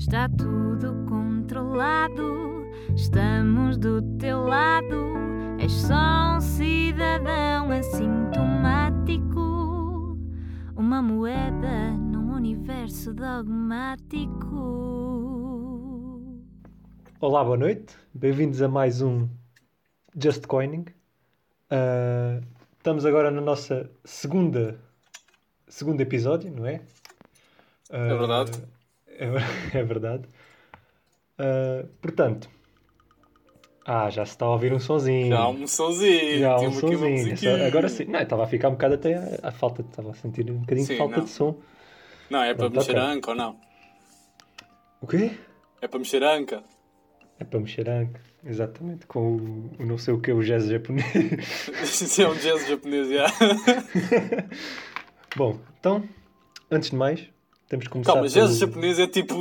Está tudo controlado, estamos do teu lado. És só um cidadão assintomático, uma moeda num universo dogmático. Olá, boa noite, bem-vindos a mais um Just Coining. Estamos agora na nossa segundo episódio, não é? É verdade. É verdade. Portanto, já se está a ouvir um sonzinho. Já há um sonzinho. Agora sim. Não, estava a ficar um bocado até a falta. Estava a sentir um bocadinho de falta de som. Não, é para mexer a anca ou não? O quê? É para mexer a anca. É para mexer a anca, exatamente. Com o não sei o que, o jazz japonês. Isso é um jazz japonês, já. Bom, então, antes de mais... Temos que começar. Calma, pelo... jazz japonês é tipo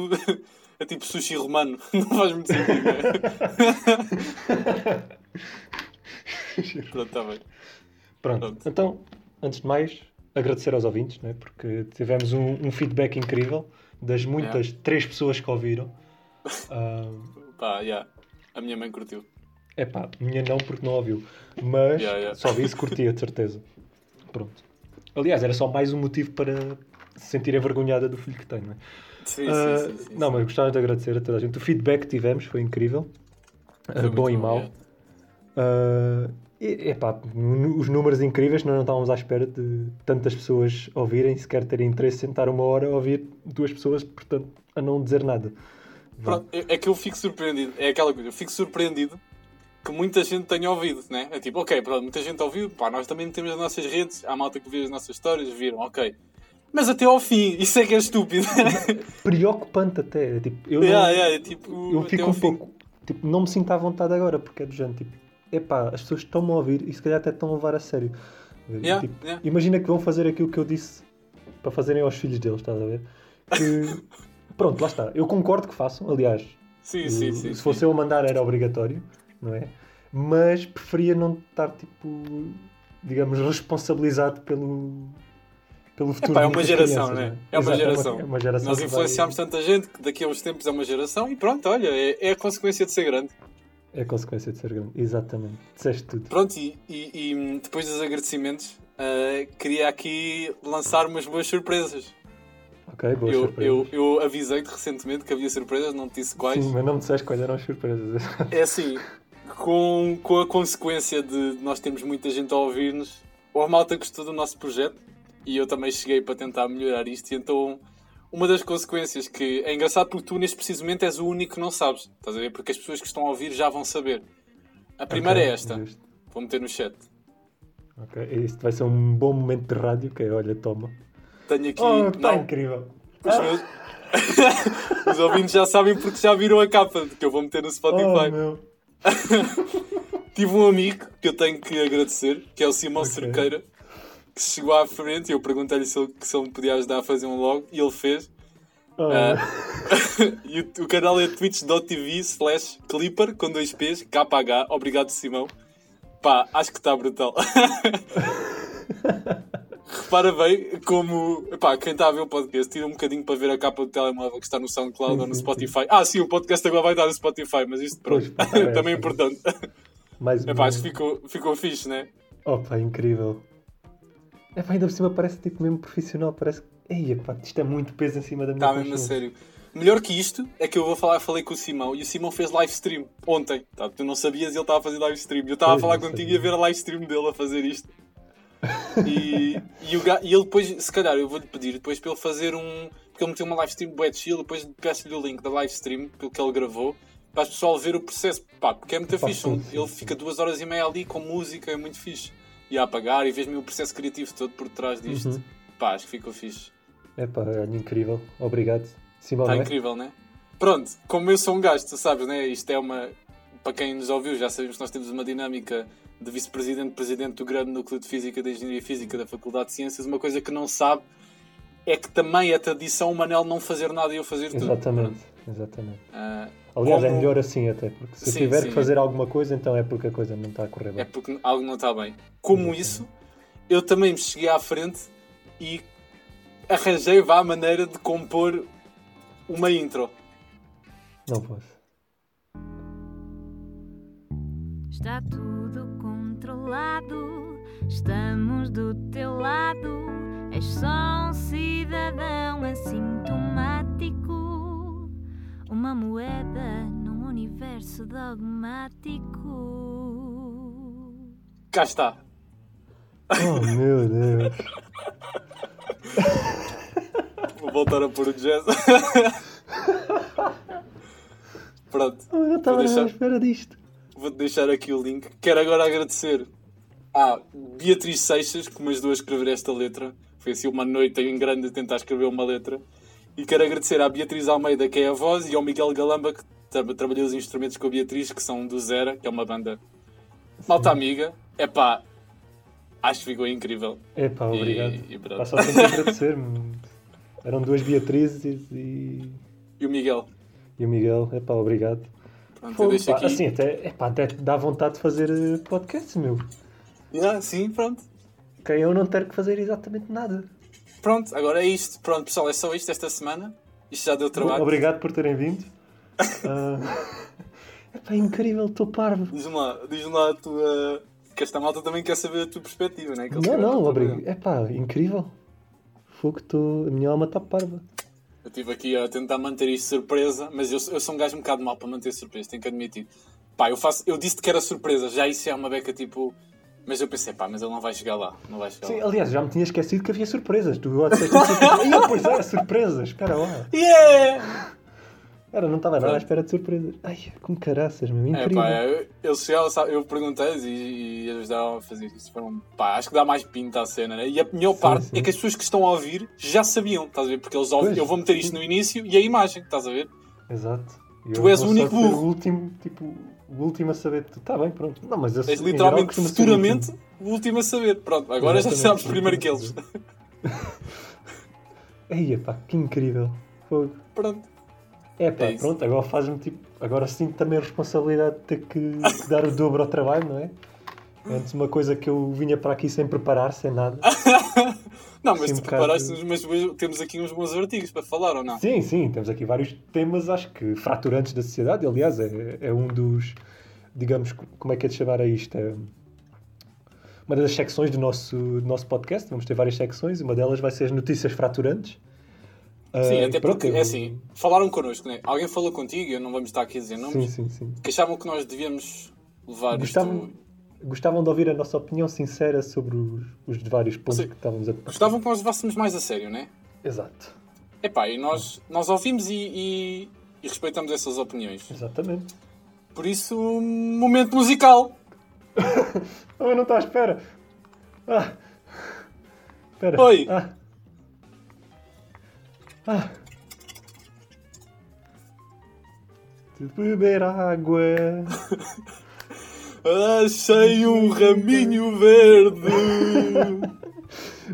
sushi romano. Não faz muito sentido, né? Pronto, está bem. Pronto. Então, antes de mais, agradecer aos ouvintes, né? Porque tivemos um feedback incrível das muitas 3 pessoas que ouviram. A minha mãe curtiu. É pá, minha não, porque não ouviu. Mas só vi se curtia, de certeza. Pronto. Aliás, era só mais um motivo para... se sentir envergonhada do filho que tenho, não é? Sim. Não, mas gostava de agradecer a toda a gente. O feedback que tivemos foi incrível. Foi bom e mau. Os números incríveis, nós não estávamos à espera de tantas pessoas ouvirem, sequer terem interesse em estar uma hora a ouvir 2 pessoas, portanto, a não dizer nada. Pronto, é que eu fico surpreendido. É aquela coisa, eu fico surpreendido que muita gente tenha ouvido, não é? É tipo, ok, pronto, muita gente ouviu, pá, nós também temos as nossas redes, há malta que viu as nossas histórias, viram, ok. Mas até ao fim, isso é que é estúpido. Preocupante até. Tipo, eu fico um pouco... Tipo, não me sinto à vontade agora, porque é do género. Tipo, as pessoas estão-me a ouvir e se calhar até estão a levar a sério. Imagina que vão fazer aquilo que eu disse para fazerem aos filhos deles, estás a ver? Que, pronto, lá está. Eu concordo que façam, aliás. Sim, se fosse eu a mandar era obrigatório, não é? Mas preferia não estar, digamos, responsabilizado pelo futuro. É uma geração, né? É uma geração. Nós influenciámos tanta gente que daqui a uns tempos é uma geração e pronto, olha, é a consequência de ser grande. É a consequência de ser grande, exatamente. Disseste tudo. Pronto, e depois dos agradecimentos, queria aqui lançar umas boas surpresas. Ok, boas surpresas. Eu avisei-te recentemente que havia surpresas, não te disse quais. Sim, mas não me disseste quais eram as surpresas. É assim, com a consequência de nós termos muita gente a ouvir-nos, ou a malta gostou do nosso projeto, e eu também cheguei para tentar melhorar isto. E então, uma das consequências que é engraçado porque tu, neste precisamente, és o único que não sabes. Estás a ver? Porque as pessoas que estão a ouvir já vão saber. A primeira é esta. Justo. Vou meter no chat. Ok. Isto vai ser um bom momento de rádio. Que é, olha, toma. Tenho aqui... Oh, está incrível. Os ouvintes já sabem porque já viram a capa que eu vou meter no Spotify. Oh, meu. Tive um amigo que eu tenho que agradecer, que é o Simão Cerqueira. Chegou à frente e eu perguntei-lhe se ele me podia ajudar a fazer um logo e ele fez. E o canal é twitch.tv/clipper com 2 P's, KH. Obrigado, Simão. Pá, acho que está brutal. Repara bem como... Pá, quem está a ver o podcast, tira um bocadinho para ver a capa do telemóvel que está no SoundCloud ou no Spotify. Sim, o podcast agora vai estar no Spotify, mas isto pronto. Também é importante. Epá, acho que ficou fixe, não é? Opa, incrível. Ainda por cima parece tipo mesmo profissional, parece que... Isto é muito peso em cima da minha consciência. Mesmo a sério. Melhor que isto é que falei com o Simão e o Simão fez live stream ontem. Tá? Tu não sabias e ele estava a fazer live stream. Eu estava a falar contigo e a ver a live stream dele a fazer isto. E ele depois, se calhar, eu vou-lhe pedir depois para ele fazer um... Porque ele meteu uma live stream bué chill, depois peço-lhe o link da live stream pelo que ele gravou, para o pessoal ver o processo. Pá, porque é muito fixe. Ele fica 2 horas e meia ali com música, é muito fixe. E a apagar e vês-me o processo criativo todo por trás disto. Pá, acho que ficou fixe. É incrível. Obrigado. Está incrível, né? Pronto, como eu sou um gajo, tu sabes, né? Isto é uma... Para quem nos ouviu, já sabemos que nós temos uma dinâmica de vice-presidente, presidente do grande núcleo de física, da engenharia física da Faculdade de Ciências. Uma coisa que não sabe é que também é tradição o Manel não fazer nada e eu fazer tudo. Exatamente. Aliás, é melhor assim até, porque se tiver que fazer alguma coisa, então é porque a coisa não está a correr bem. É porque algo não está bem. Como isso, eu também me cheguei à frente e arranjei a maneira de compor uma intro. Não fosse. Está tudo controlado, estamos do teu lado. És só um cidadão assintomático, uma moeda num universo dogmático. Cá está. Oh meu Deus. Vou voltar a pôr o jazz. Pronto. Eu estava à espera disto. Vou-te deixar aqui o link. Quero agora agradecer à Beatriz Seixas, que me ajudou a escrever esta letra. Foi assim uma noite em grande a tentar escrever uma letra. E quero agradecer à Beatriz Almeida, que é a voz, e ao Miguel Galamba, que trabalhou os instrumentos com a Beatriz, que são do Zera, que é uma banda malta amiga. É pá, acho que ficou incrível. É pá, obrigado. Passa o tempo a agradecer-me. Eram duas Beatrizes e... E o Miguel. E o Miguel, é pá, obrigado. Pronto, pô, eu deixo pá, aqui. Assim, até dá vontade de fazer podcast, meu. Yeah, sim, pronto. Ok, eu não ter que fazer exatamente nada. Pronto, agora é isto. Pronto, pessoal, é só isto esta semana. Isto já deu trabalho. Obrigado por terem vindo. Epá, é incrível, estou parvo. Diz-me lá a tua... Que esta malta também quer saber a tua perspectiva, não é? Não, obrigado. Epá, incrível. Fogo, a minha alma está parva. Eu estive aqui a tentar manter isto surpresa, mas eu sou um gajo um bocado mau para manter surpresa, tenho que admitir. Pá, eu disse-te que era surpresa, já isso é uma beca tipo... Mas eu pensei, pá, mas ele não vai chegar lá. Não vai chegar Sim, lá. Aliás, já me tinha esquecido que havia surpresas. Tu disseste assim, pois é, surpresas, espera lá. Yeah! Cara, não estava nada à espera de surpresas. Ai, como caraças, meu, incrível. É, pá, eu perguntei e eles davam a fazer isso. Foram, pá, acho que dá mais pinta à cena, né? E a melhor parte sim. É que as pessoas que estão a ouvir já sabiam, estás a ver? Porque eles ouvem, eu vou meter isto no início e a imagem, estás a ver? Exato. Tu és o único burro. O último, tipo... O último a saber, está bem, pronto. Não, mas és literalmente, geral, futuramente, o último a saber. Pronto, agora exatamente. Já sabes primeiro que eles. Ei, epá, que incrível. Fogo. Pronto. Epá, é pronto, agora faz-me tipo... Agora sinto também a responsabilidade de ter que dar o dobro ao trabalho, não é? Antes uma coisa que eu vinha para aqui sem preparar, sem nada. Não, mas tu preparaste-nos, mas temos aqui uns bons artigos para falar, ou não? Sim, sim, temos aqui vários temas, acho que fraturantes da sociedade. Aliás, é um dos, digamos, como é que é de chamar a isto? É uma das secções do nosso podcast, vamos ter várias secções, uma delas vai ser as notícias fraturantes. Sim, até porque, é assim, falaram connosco, né? Alguém falou contigo, eu não vamos estar aqui a dizer nomes, sim. Que achavam que nós devíamos levar isto... Gostavam de ouvir a nossa opinião sincera sobre os vários pontos que estávamos a debater. Gostavam que nós levássemos mais a sério, não é? Exato. Epá, e nós ouvimos e respeitamos essas opiniões. Exatamente. Por isso, momento musical. Eu não estou à espera. Espera. Oi. De beber água... Achei um raminho verde.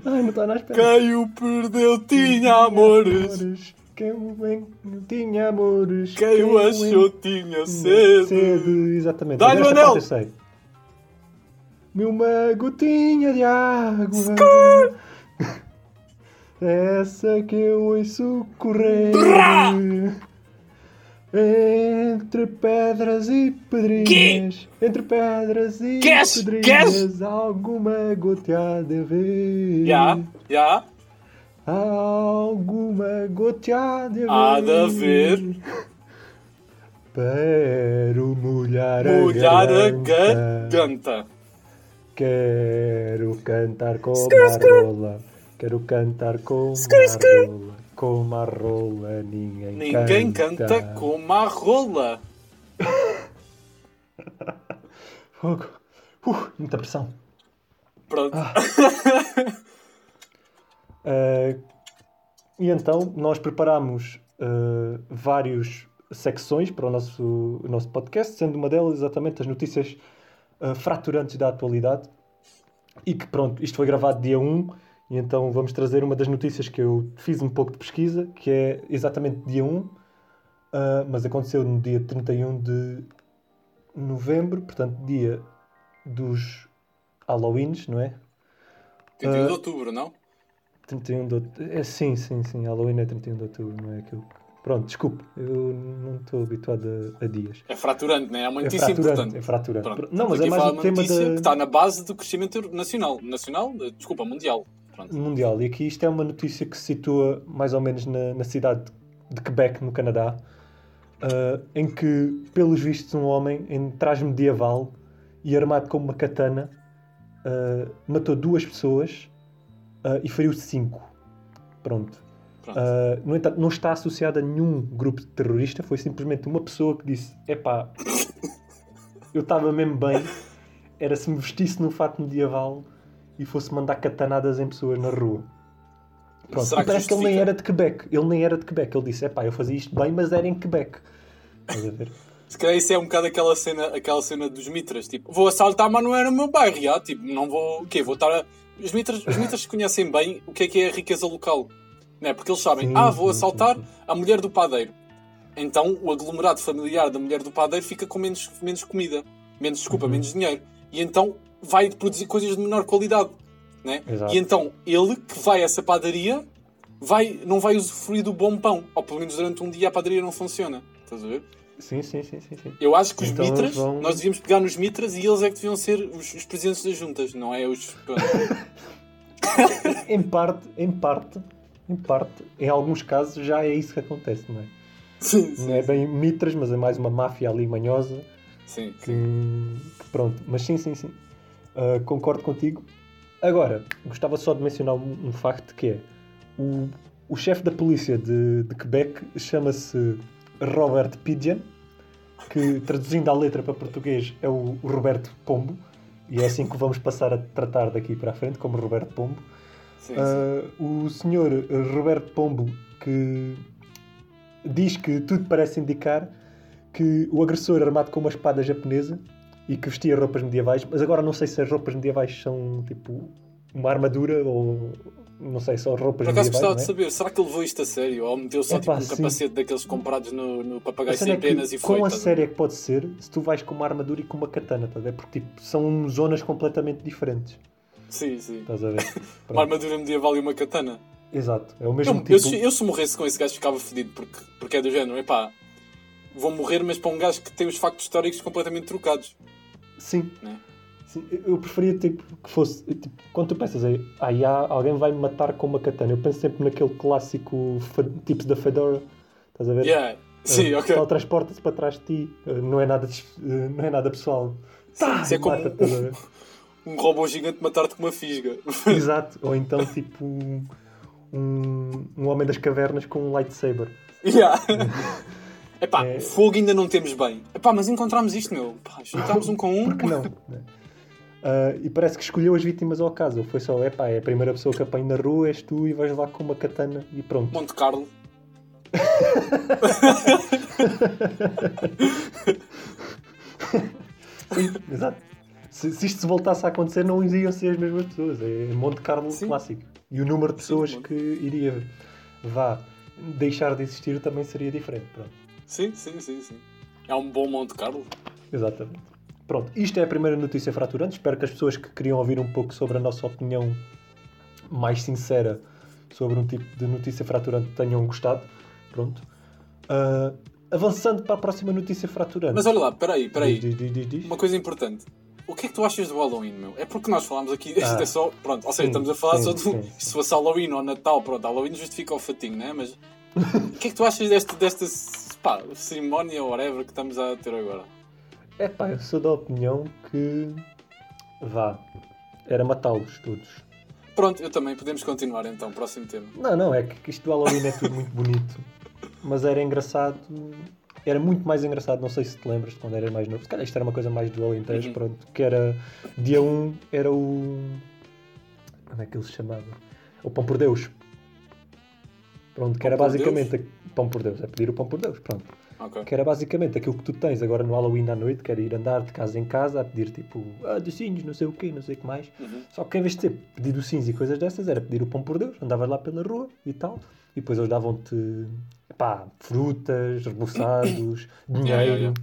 Ai, não está na espera. Quem o perdeu tinha amores. Quem o bem tinha amores. Quem o achou tinha sede. Exatamente. Dá-lhe o anel. Meu, uma gotinha de água. Skur. Essa que eu ouço correr. Drá! Entre pedras e pedrinhas, que? Entre pedras e pedrinhas, alguma goteada a ver. Já. Alguma goteada a ver. Quero molhar a garganta. Quero cantar com marola. Quero cantar com marola. Como a rola, ninguém canta como a rola. Fogo. Muita pressão. Pronto. E então, nós preparámos várias secções para o nosso podcast, sendo uma delas exatamente as notícias fraturantes da atualidade. E que, pronto, isto foi gravado dia 1. E então vamos trazer uma das notícias que eu fiz um pouco de pesquisa, que é exatamente dia 1, mas aconteceu no dia 31 de novembro, portanto, dia dos Halloweens, não é? 31 de outubro, não? 31 de outubro. É, sim, Halloween é 31 de outubro, não é? Que eu Pronto, desculpe, eu não estou habituado a dias. É fraturante, não é? É uma notícia importante. É fraturante. Pronto. Não, mas é mais um tema da... que está na base do crescimento nacional. Mundial. Pronto. Mundial. E aqui isto é uma notícia que se situa mais ou menos na cidade de Quebec, no Canadá, em que, pelos vistos, um homem em traje medieval e armado com uma katana matou 2 pessoas e feriu 5. Pronto. No entanto, não está associado a nenhum grupo terrorista, foi simplesmente uma pessoa que disse: epá, eu estava mesmo bem, era se me vestisse num fato medieval e fosse mandar catanadas em pessoas na rua. Pronto. E parece que ele nem era de Quebec, ele disse: epá, eu fazia isto bem, mas era em Quebec. Estás a ver? Se calhar isso é um bocado aquela cena dos mitras, tipo, vou assaltar, mas não era o meu bairro, já. Tipo, não vou, o quê? Vou estar a... Os mitras conhecem bem o que é a riqueza local. Não é? Porque eles sabem, vou assaltar a mulher do padeiro. Então o aglomerado familiar da mulher do padeiro fica com menos comida, menos dinheiro. E então vai produzir coisas de menor qualidade. Não é? E então ele que vai a essa padaria não vai usufruir do bom pão. Ou pelo menos durante um dia a padaria não funciona. Estás a ver? Sim. Eu acho que os então, mitras, nós devíamos pegar nos mitras e eles é que deviam ser os presidentes das juntas, não é? Em parte, em alguns casos já é isso que acontece, não é? Sim. Não é bem mitras, mas é mais uma máfia ali manhosa. Sim. Que pronto, mas sim. Concordo contigo. Agora, gostava só de mencionar um facto que é o chefe da polícia de Quebec chama-se Robert Pigeon, que traduzindo à letra para português é o Roberto Pombo, e é assim que vamos passar a tratar daqui para a frente como Roberto Pombo. Sim. O senhor Roberto Pombo, que diz que tudo parece indicar que o agressor é armado com uma espada japonesa e que vestia roupas medievais, mas agora não sei se as roupas medievais são tipo uma armadura ou... Não sei, só roupas medievais. Por acaso gostava de saber, será que ele levou isto a sério? Ou meteu só tipo um capacete daqueles comprados no papagaio sem penas e foi? Quão a sério é que pode ser se tu vais com uma armadura e com uma katana? Tá? Porque tipo, são zonas completamente diferentes. Sim. Estás a ver? Uma armadura medieval e uma katana. Exato. É o mesmo tipo. Eu se morresse com esse gajo ficava fedido, porque é do género. Epá, vou morrer, mas para um gajo que tem os factos históricos completamente trocados. Sim. Né? Eu preferia tipo, que fosse tipo, quando tu pensas aí, alguém vai me matar com uma katana, eu penso sempre naquele clássico tipo da Fedora, estás a ver? Yeah. Sim, ok. Só transporta-se para trás de ti, não é nada pessoal. Isso é como um robô gigante matar-te com uma fisga. Exato, ou então tipo um homem das cavernas com um lightsaber. Yeah. Epá, fogo ainda não temos bem. Epá, mas encontramos isto, meu. Epá, juntámos um com um. Porque não? E parece que escolheu as vítimas ao caso. Foi só, é a primeira pessoa que apanho na rua, és tu, e vais lá com uma katana e pronto. Monte Carlo. Sim, exato. Se isto se voltasse a acontecer, não iriam ser as mesmas pessoas. É Monte Carlo clássico. E o número de pessoas que iria deixar de existir também seria diferente. Pronto. Sim. É um bom Monte Carlo. Exatamente. Pronto, isto é a primeira notícia fraturante. Espero que as pessoas que queriam ouvir um pouco sobre a nossa opinião mais sincera sobre um tipo de notícia fraturante tenham gostado. Pronto. Avançando para a próxima notícia fraturante. Mas olha lá, peraí. Diz. Uma coisa importante. O que é que tu achas do Halloween, meu? É porque nós falámos aqui, isto é só... Pronto, ou seja, estamos a falar só do... Se fosse Halloween ou Natal, pronto, Halloween justifica o fatinho, não é? Mas... O que é que tu achas desta cerimónia ou whatever que estamos a ter agora? Eu sou da opinião que era matá-los todos. Pronto, eu também, podemos continuar então, próximo tema. Não, é que isto do Halloween é tudo muito bonito, mas era engraçado, era muito mais engraçado, não sei se te lembras de quando eras mais novo, se calhar isto era uma coisa mais do Alentejo, pronto, que era dia 1, era o... Como é que ele se chamava? O Pão por Deus. Pronto, que era basicamente... Pão por Deus, é pedir o Pão por Deus, pronto. Okay. Que era basicamente aquilo que tu tens agora no Halloween à noite, que era ir andar de casa em casa a pedir tipo... docinhos, não sei o quê, não sei o que mais. Só que em vez de ter pedir docinhos e coisas dessas, era pedir o Pão por Deus. Andavas lá pela rua e tal. E depois eles davam-te... frutas, reboçados, dinheiro,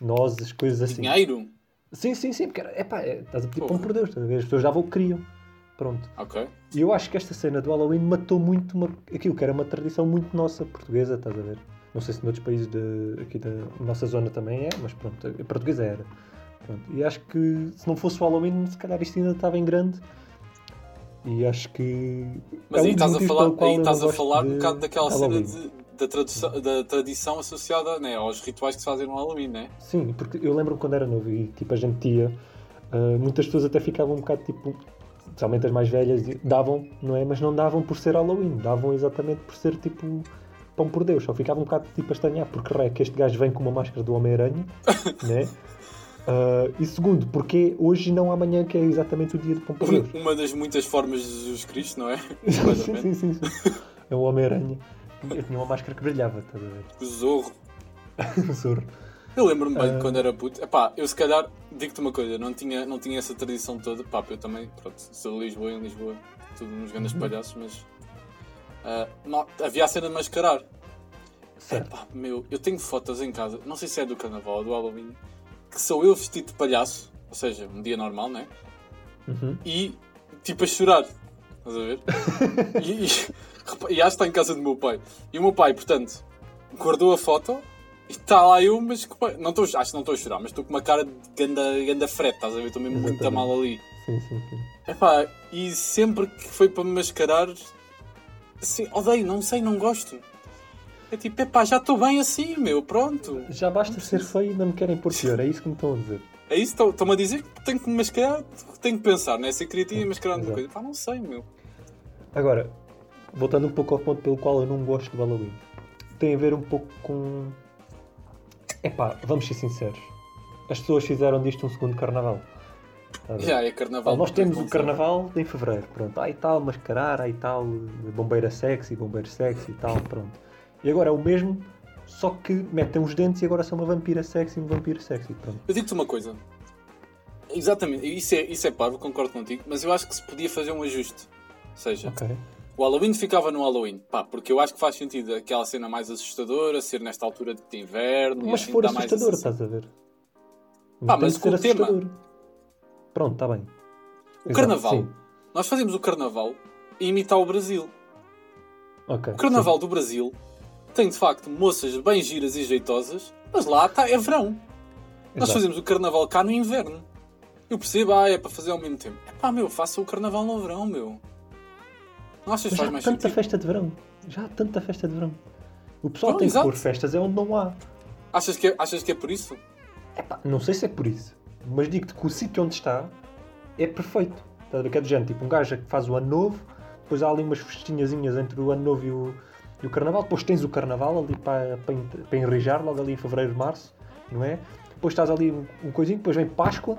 nozes, coisas assim. Dinheiro? Sim, porque era... estás a pedir Pão por Deus, as pessoas davam o que queriam. Pronto. Okay. E eu acho que esta cena do Halloween matou muito aquilo que era uma tradição muito nossa, portuguesa, estás a ver? Não sei se noutros países aqui da nossa zona também é, mas pronto, a portuguesa era. Pronto, e acho que se não fosse o Halloween, se calhar isto ainda estava em grande. E acho que... Mas aí estás a falar, um bocado daquela cena da tradição associada, né, aos rituais que se fazem no Halloween, não é? Sim, porque eu lembro-me quando era novo e tipo, a gente ia... muitas pessoas até ficavam um bocado tipo... Especialmente as mais velhas, davam, não é? Mas não davam por ser Halloween, davam exatamente por ser tipo... Pão por Deus, só ficava um bocado tipo a estranhar, porque é que este gajo vem com uma máscara do Homem-Aranha, né? E segundo, porque hoje não amanhã, que é exatamente o dia de Pão por Deus. Uma das muitas formas de Jesus Cristo, não é? sim. É o Homem-Aranha. Eu tinha uma máscara que brilhava, estás a ver? O Zorro. O Zorro. Eu lembro-me bem de quando era puto. Epá, eu se calhar, digo-te uma coisa, não tinha essa tradição toda. Pá, eu também, pronto, sou de Lisboa, em Lisboa, tudo nos grandes palhaços, mas... não, havia a cena de mascarar. Epá, meu, eu tenho fotos em casa, não sei se é do carnaval ou do Halloween, que sou eu vestido de palhaço, ou seja, um dia normal, né? E tipo a chorar, estás a ver? e acho que está em casa do meu pai. E o meu pai, portanto, guardou a foto e está lá eu, mas acho que não estou a chorar, mas estou com uma cara de ganda frete, estás a ver? Estou mesmo muito mal ali. Sim. Epá, e sempre que foi para me mascarar, assim, odeio, não sei, não gosto. É tipo, epá, já estou bem assim, meu, pronto. Já basta ser feio e não me querem pôr pior, é isso que me estão a dizer. É isso, estão-me a dizer que tenho que me mascarar, tenho que pensar, né? Ser criativo e mascarar alguma coisa. Pá, não sei, meu. Agora, voltando um pouco ao ponto pelo qual eu não gosto do Halloween, tem a ver um pouco com... Epá, vamos ser sinceros. As pessoas fizeram disto um segundo carnaval. Já, é carnaval. Nós temos o carnaval em fevereiro, pronto. Aí tal, mascarar, aí tal, bombeiro sexy e tal, pronto. E agora é o mesmo, só que metem os dentes e agora são uma vampira sexy e um vampiro sexy. Pronto. Eu digo-te uma coisa. Exatamente, isso é parvo, concordo contigo, mas eu acho que se podia fazer um ajuste. Ou seja, o Halloween ficava no Halloween, pá, porque eu acho que faz sentido aquela cena mais assustadora, ser nesta altura de inverno... Mas se for assustador, estás a ver? Pá, mas com o tema... Pronto, está bem. O carnaval. Sim. Nós fazemos o carnaval e imitar o Brasil. O carnaval do Brasil... Tem de facto moças bem giras e jeitosas, mas lá é verão. Exato. Nós fazemos o carnaval cá no inverno. Eu percebo, é para fazer ao mesmo tempo. Epá, meu, faça o carnaval no verão, meu. Não achas que faz mais sentido? Já há tanta festa de verão. O pessoal tem que pôr festas é onde não há. Achas que é por isso? Epá, não sei se é por isso, mas digo-te que o sítio onde está é perfeito. Está daquele género, tipo um gajo que faz o ano novo, depois há ali umas festinhazinhas entre o ano novo e o carnaval, depois tens o carnaval ali para enrijar, logo ali em fevereiro, março, não é? Depois estás ali um coisinho, depois vem Páscoa,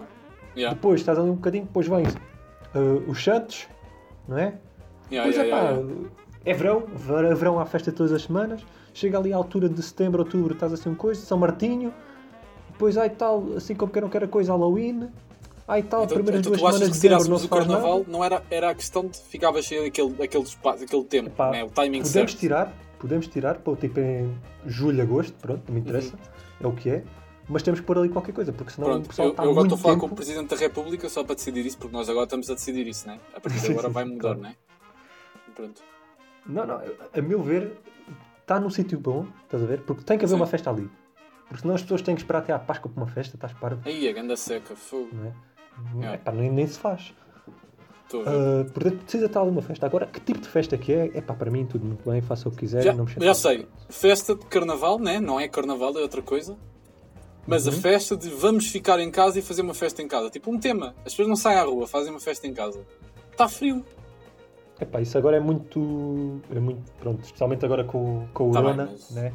depois estás ali um bocadinho, depois vem os Santos, não é? É verão, há festa todas as semanas, chega ali à altura de setembro, outubro, estás assim uma coisa, São Martinho, depois tal, assim como quem não quer a coisa, Halloween, tal, então, primeiras duas semanas de setembro não se faz nada. Tu achas que tirássemos o carnaval, não era a questão de ficava cheio daquele tempo, epá, né? O timing certo. Podemos tirar, pô, tipo em julho, agosto, pronto, não me interessa, é o que é, mas temos que pôr ali qualquer coisa, porque senão pronto, o pessoal está muito tempo... Eu agora estou a falar com o Presidente da República só para decidir isso, porque nós agora estamos a decidir isso, né? A partir de agora vai mudar, claro. Né? Pronto. Não, a meu ver, está num sítio bom, estás a ver? Porque tem que haver uma festa ali, porque senão as pessoas têm que esperar até à Páscoa para uma festa, estás parvo. Aí, a ganda seca, fogo. Não é? Epá, nem se faz. Portanto, precisa estar ali uma festa. Agora, que tipo de festa que é? Epá, para mim, tudo muito bem, faça o que quiser. Já sei, festa de carnaval, né? Não é carnaval, é outra coisa. Mas a festa de vamos ficar em casa e fazer uma festa em casa. Tipo um tema. As pessoas não saem à rua, fazem uma festa em casa. Está frio. Epá, isso agora é muito pronto, especialmente agora com o Corona, tá, mas... né?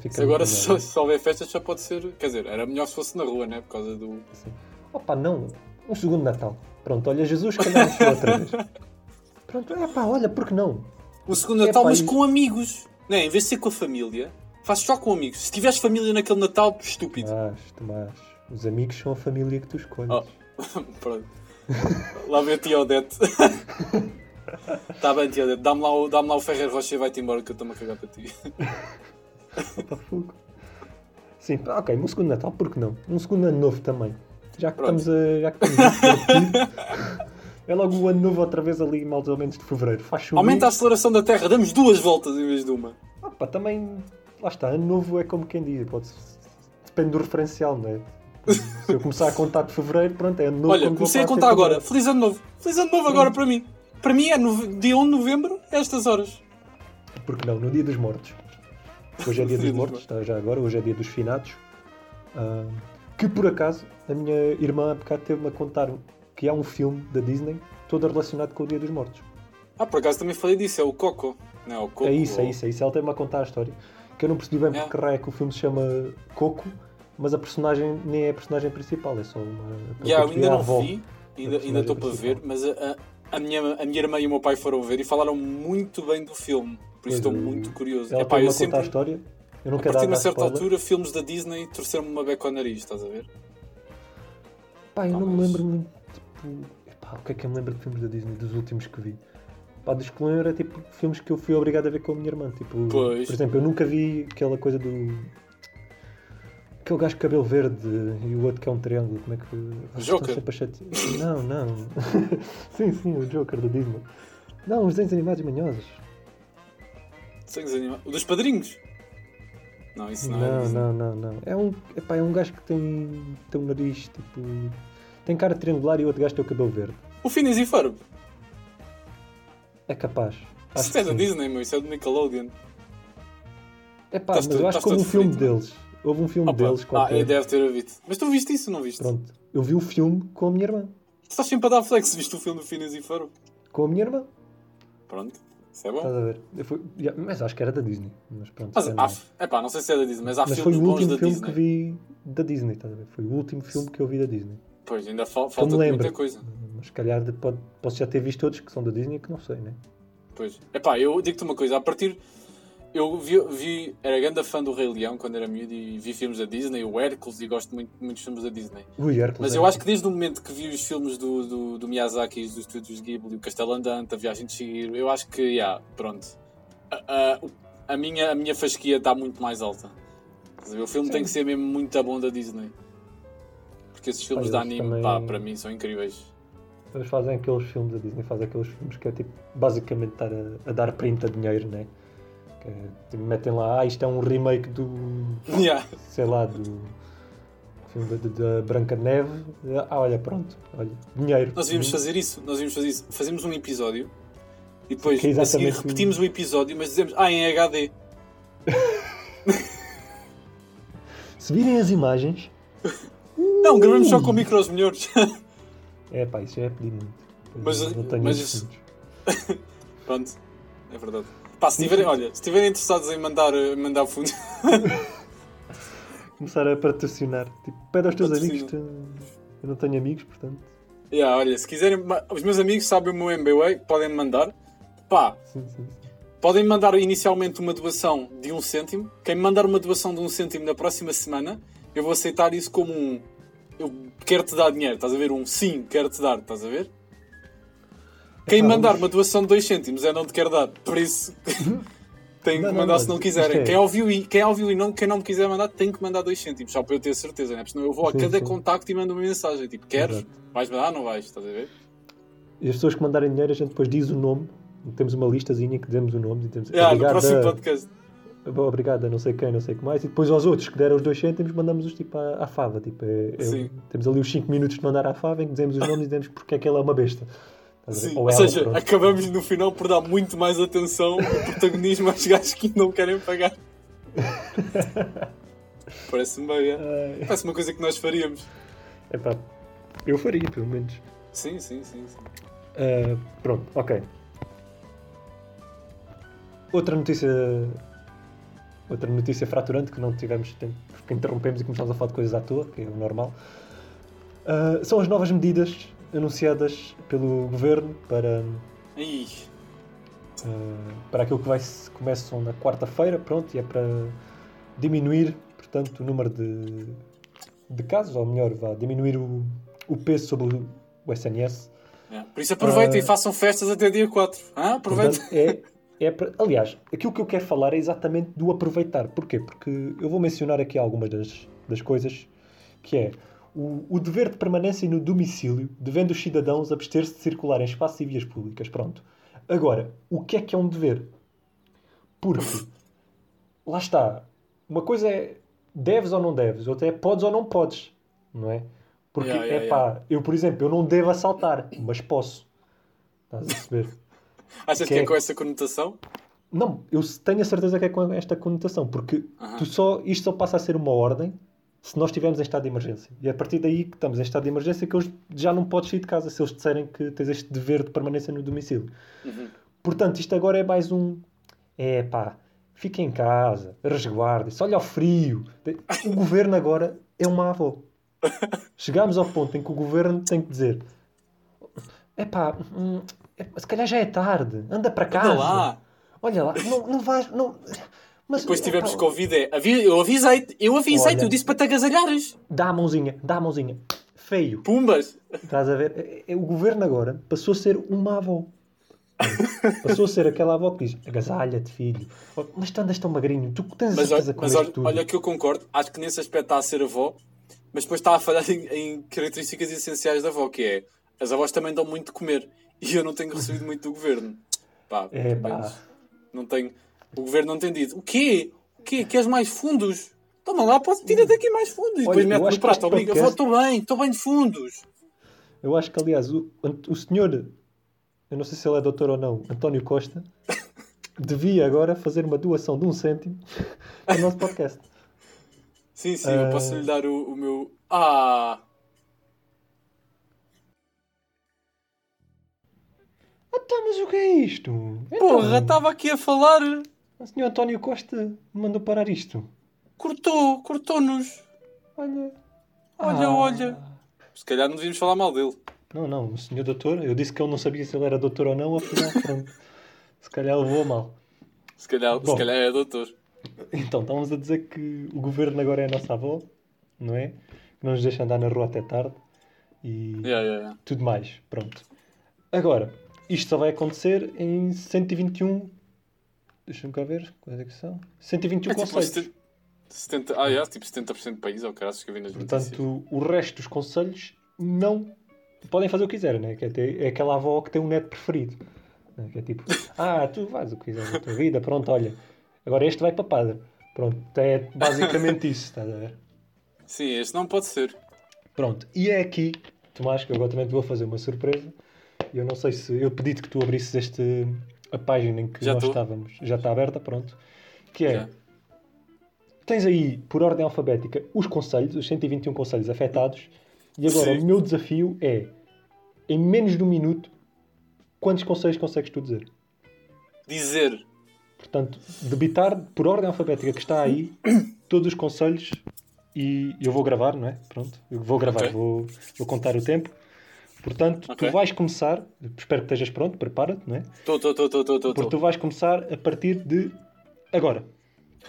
Fica agora se houver festas já pode ser... Quer dizer, era melhor se fosse na rua, né? Por causa do... Sim. Opa, não. Um segundo Natal. Pronto, olha, Jesus, calhar não outra vez. Pronto, pá, olha, porque não? Um segundo Natal, mas com amigos. Não é? Em vez de ser com a família, faz só com amigos. Se tiveres família naquele Natal, estúpido. Tomás, os amigos são a família que tu escolhes. Pronto. Lá vem a tia Odete. Está bem, tia Odete. Dá-me lá o Ferreiro Rocha e vai-te embora que eu estou-me a cagar para ti. Opa, fogo. Sim, ok, um segundo Natal, porque não? Um segundo Ano Novo também. Já que estamos a é logo o ano novo outra vez ali, mais ou menos de fevereiro. Faz chover. Aumenta a aceleração da Terra, damos duas voltas em vez de uma. Também lá está, ano novo é como quem diz, depende do referencial, não é? Se eu começar a contar de fevereiro, pronto, é ano novo. Olha, comecei a contar agora. Feliz ano novo. Feliz ano novo agora para mim. Para mim é dia 1 de novembro, estas horas. Porque não, no dia dos mortos. Hoje é dia dos mortos, está já agora. Hoje é dia dos finados. Que por acaso, a minha irmã há bocado teve-me a contar que há um filme da Disney todo relacionado com o dia dos mortos. Ah, por acaso também falei disso. É o Coco. Não, é o Coco. É isso. Ela teve-me a contar a história. Que eu não percebi bem porque raio é que o filme se chama Coco. Mas a personagem nem é a personagem principal, é só uma... eu ainda não vi, ainda estou para ver, mas a minha irmã e o meu pai foram ver e falaram muito bem do filme, por isso estou muito curioso. Epá, eu sempre, a história, eu nunca a partir de uma certa altura, filmes da Disney torceram-me uma beca ao nariz, estás a ver? Pá, eu não me lembro muito, o que é que eu me lembro de filmes da Disney, dos últimos que vi? Pá, dos que me lembro é tipo filmes que eu fui obrigado a ver com a minha irmã, tipo, pois. Por exemplo, eu nunca vi aquela coisa do... Aquele gajo de cabelo verde e o outro que é um triângulo, como é que... Joker? Não. sim, o Joker do Disney. Não, os desenhos animados manhosos. O dos padrinhos? Não, isso não é Disney. Não. É um gajo que tem um nariz, tipo... Tem cara triangular e o outro gajo tem o cabelo verde. O Phineas e Ferb? É capaz. Isso é da Disney, meu. Isso é do Nickelodeon. É pá, mas eu acho que houve um filme deles. Houve um filme deles qualquer. Eu deve ter ouvido. Mas tu viste isso ou não viste? Pronto. Eu vi o filme com a minha irmã. Estás sempre a dar flex, viste o filme do Phineas e Ferb? Com a minha irmã. Pronto. Isso é bom. Estás a ver. Mas acho que era da Disney. Mas pronto. Não sei se é da Disney, mas há filmes bons da Disney. Foi o último filme que vi da Disney, estás a ver? Foi o último filme que eu vi da Disney. Pois, ainda falta muita coisa. Mas se calhar posso já ter visto outros que são da Disney que não sei, né? Pois. Eu digo-te uma coisa. A partir... Eu era grande fã do Rei Leão quando era miúdo e vi filmes da Disney, o Hércules, e gosto muito de muitos filmes da Disney. Mas eu acho que desde o momento que vi os filmes do Miyazaki, dos Studios Ghibli, o Castelo Andante, a Viagem de Chihiro, eu acho que, pronto. A minha fasquia está muito mais alta. O filme tem que ser mesmo muito bom da Disney. Porque esses filmes de anime, também... para mim, são incríveis. Eles fazem aqueles filmes da Disney, fazem aqueles filmes que é tipo, basicamente, estar a dar print a dinheiro, não é? Metem lá, isto é um remake do... Sei lá, do filme da Branca de Neve. Olha, pronto, olha, dinheiro. Nós íamos fazer isso. Fazemos um episódio e depois assim, repetimos o episódio, mas dizemos, em HD. Se virem as imagens... Não, gravamos só com micros melhores. Isso já é pedir muito. Mas isso... Pronto, é verdade. Se estiverem interessados em mandar fundo. Começar a patrocinar. Tipo, pede aos teus amigos. Eu não tenho amigos, portanto. Olha, se quiserem, os meus amigos sabem o meu MBA, podem me mandar. Sim. Podem mandar inicialmente uma doação de 1 cêntimo. Quem me mandar uma doação de 1 cêntimo na próxima semana, eu vou aceitar isso como um... Eu quero-te dar dinheiro, estás a ver? Um sim, quero-te dar, estás a ver? Quem mandar uma doação de 2 cêntimos não te quero dar, por isso tem que mandar se não quiserem. Quem ouviu e quem não me quiser mandar, tem que mandar 2 cêntimos, só para eu ter certeza, né? Porque senão eu vou a cada contacto e mando uma mensagem, tipo, queres? Exato. Vais mandar ou não vais? Estás a ver? E as pessoas que mandarem dinheiro, a gente depois diz o nome, temos uma listazinha que dizemos o nome, e temos... no próximo podcast. Obrigado, não sei quem, não sei o que mais, e depois aos outros que deram os 2 cêntimos, mandamos-os tipo à fava, tipo, temos ali os 5 minutos de mandar à fava, em que dizemos os nomes e dizemos porque é que ele é uma besta. Sim. Ou seja, pronto. Acabamos no final por dar muito mais atenção e protagonismo aos gajos que não querem pagar. Parece-me bem, Parece uma coisa que nós faríamos. Eu faria, pelo menos. Sim. Pronto, ok. Outra notícia fraturante que não tivemos tempo, porque interrompemos e começámos a falar de coisas à toa, que é o normal. São as novas medidas anunciadas pelo governo para aquilo que começam na quarta-feira, pronto, e é para diminuir, portanto, o número de casos, ou melhor, diminuir o peso sobre o SNS. Por isso aproveitem e façam festas até dia 4. Aproveitem. Aliás, aquilo que eu quero falar é exatamente do aproveitar. Porquê? Porque eu vou mencionar aqui algumas das coisas, que é... O dever de permanência no domicílio, devendo os cidadãos abster-se de circular em espaços e vias públicas. Pronto. Agora, o que é um dever? Porque, lá está, uma coisa é deves ou não deves, outra é podes ou não podes, não é? Porque, eu, por exemplo, eu não devo assaltar, mas posso. Estás a perceber? Achas que é com essa conotação? Não, eu tenho a certeza que é com esta conotação, porque isto só passa a ser uma ordem se nós estivermos em estado de emergência. E é a partir daí que estamos em estado de emergência que já não podes sair de casa se eles disserem que tens este dever de permanência no domicílio. Uhum. Portanto, isto agora é mais um... fica em casa, resguarde-se, olha o frio. O governo agora é uma avó. Chegámos ao ponto em que o governo tem que dizer: se calhar já é tarde, anda para casa. Anda lá. Olha lá, não vais. Não... Mas, depois tivemos Covid. Eu avisei-te, eu disse para te agasalhares. Dá a mãozinha. Feio. Pumbas. Estás a ver? O governo agora passou a ser uma avó. Passou a ser aquela avó que diz: agasalha-te, filho, mas tu andas tão magrinho, tu tens a certeza com isto tudo. Olha que eu concordo, acho que nesse aspecto está a ser avó, mas depois está a falhar em características essenciais da avó, que é: as avós também dão muito de comer, e eu não tenho recebido muito do governo. Não tenho. O governo não tem dito: o quê? Queres mais fundos? Toma lá, tira daqui mais fundos. E depois mete no prato, obriga, avó, estou bem de fundos. Eu acho que, aliás, o senhor... eu não sei se ele é doutor ou não, António Costa, devia agora fazer uma doação de 1 cêntimo ao nosso podcast. Sim, eu posso lhe dar o meu... Então, mas o que é isto? Porra, estava aqui a falar... O senhor António Costa mandou parar isto. Cortou-nos. Olha. Se calhar não devíamos falar mal dele. Não, o senhor doutor, eu disse que eu não sabia se ele era doutor ou não, afinal, pronto. Se calhar levou mal. Se calhar é doutor. Então, estávamos a dizer que o governo agora é a nossa avó, não é? Que não nos deixa andar na rua até tarde e tudo mais, pronto. Agora, isto só vai acontecer em 121... Deixa-me cá ver, quais é que são? 121 conselhos. 70% do país, que eu vi nas notícias. Portanto, o resto dos conselhos não... podem fazer o que quiserem, né? É aquela avó que tem um neto preferido. Né? Que é tipo, tu fazes o que quiseres na tua vida, pronto, olha. Agora este vai para a padre. Pronto, é basicamente isso, estás a ver? Sim, este não pode ser. Pronto, e é aqui, Tomás, que eu agora também te vou fazer uma surpresa. Eu não sei se... eu pedi-te que tu abrisses a página em que estávamos. Já está aberta, pronto. Que é... Já. Tens aí, por ordem alfabética, os conselhos, os 121 conselhos afetados... E agora, o meu desafio é, em menos de 1 minuto, quantos conselhos consegues tu dizer? Portanto, debitar, por ordem alfabética que está aí, todos os conselhos, e eu vou gravar, não é? Pronto, eu vou gravar, okay. Vou contar o tempo. Portanto, Tu vais começar, espero que estejas pronto, prepara-te, não é? Estou. Porque tu vais começar a partir de agora.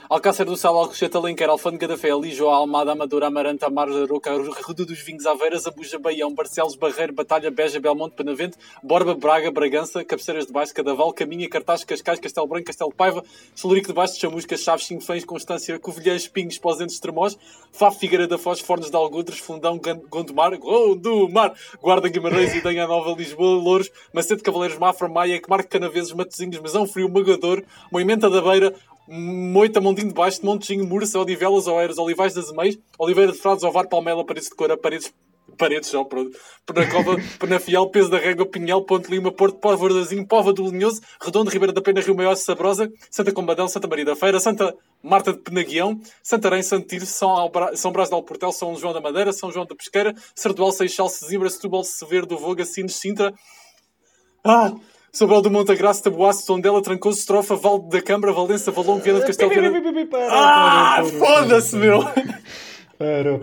Alcácer do Sal, Alcochete, Alenquer, Alfândega da Fé, Lijo, Almada, Amadora, Amaranta, Amaros, Aroca, Reduto dos Vinhos, Aveiras, Abuja, Baião, Barcelos, Barreiro, Batalha, Beja, Belmonte, Penavente, Borba, Braga, Bragança, Cabeceiras de Baixo, Cadaval, Caminha, Cartaz, Cascais, Castelo Branco, Castelo Paiva, Celurico de Baixo, Chamusca, Chaves, Sinfãs, Constância, Covilhães, Pinhos, Posentes, Tremós, Faf, Figueira da Foz, Fornos de Algodres, Fundão, Gondomar, Guarda, Guimarães, Idenha Nova, Lisboa, Louros, Macedo, Cavaleiros, Mafra, Maia, Marco, Canaveses, Matosinhos, Mesão Frio, Magoador, Moimenta da Beira, Moita, Mondinho de Baixo, Montezinho, Mursa, Odivelas, Oeiras, Olivais das Emeias, Oliveira de Frades, Ovar, Palmela, Paredes de Coura, Paredes só, pronto, Penacova, Penafiel, Peso da Régua, Pinhel, Ponte Lima, Porto, Póvoazinho, Póvoa do Linhoso, Redondo, Ribeira da Pena, Rio Maior, Sabrosa, Santa Combadão, Santa Maria da Feira, Santa Marta de Penaguião, Santarém, Santir, São Brás de Alportel, São João da Madeira, São João da Pesqueira, Sardual, Seixal, Sesimbra, Setúbal, Sevedo, Voga, Sines, Sintra... Sobral do Monte Agraça, Taboaço, Tondela, Trancoso, Estrofa, Valde da Câmara, Valença, Valongo, Viana de Castelo... Foda-se, meu! Parou.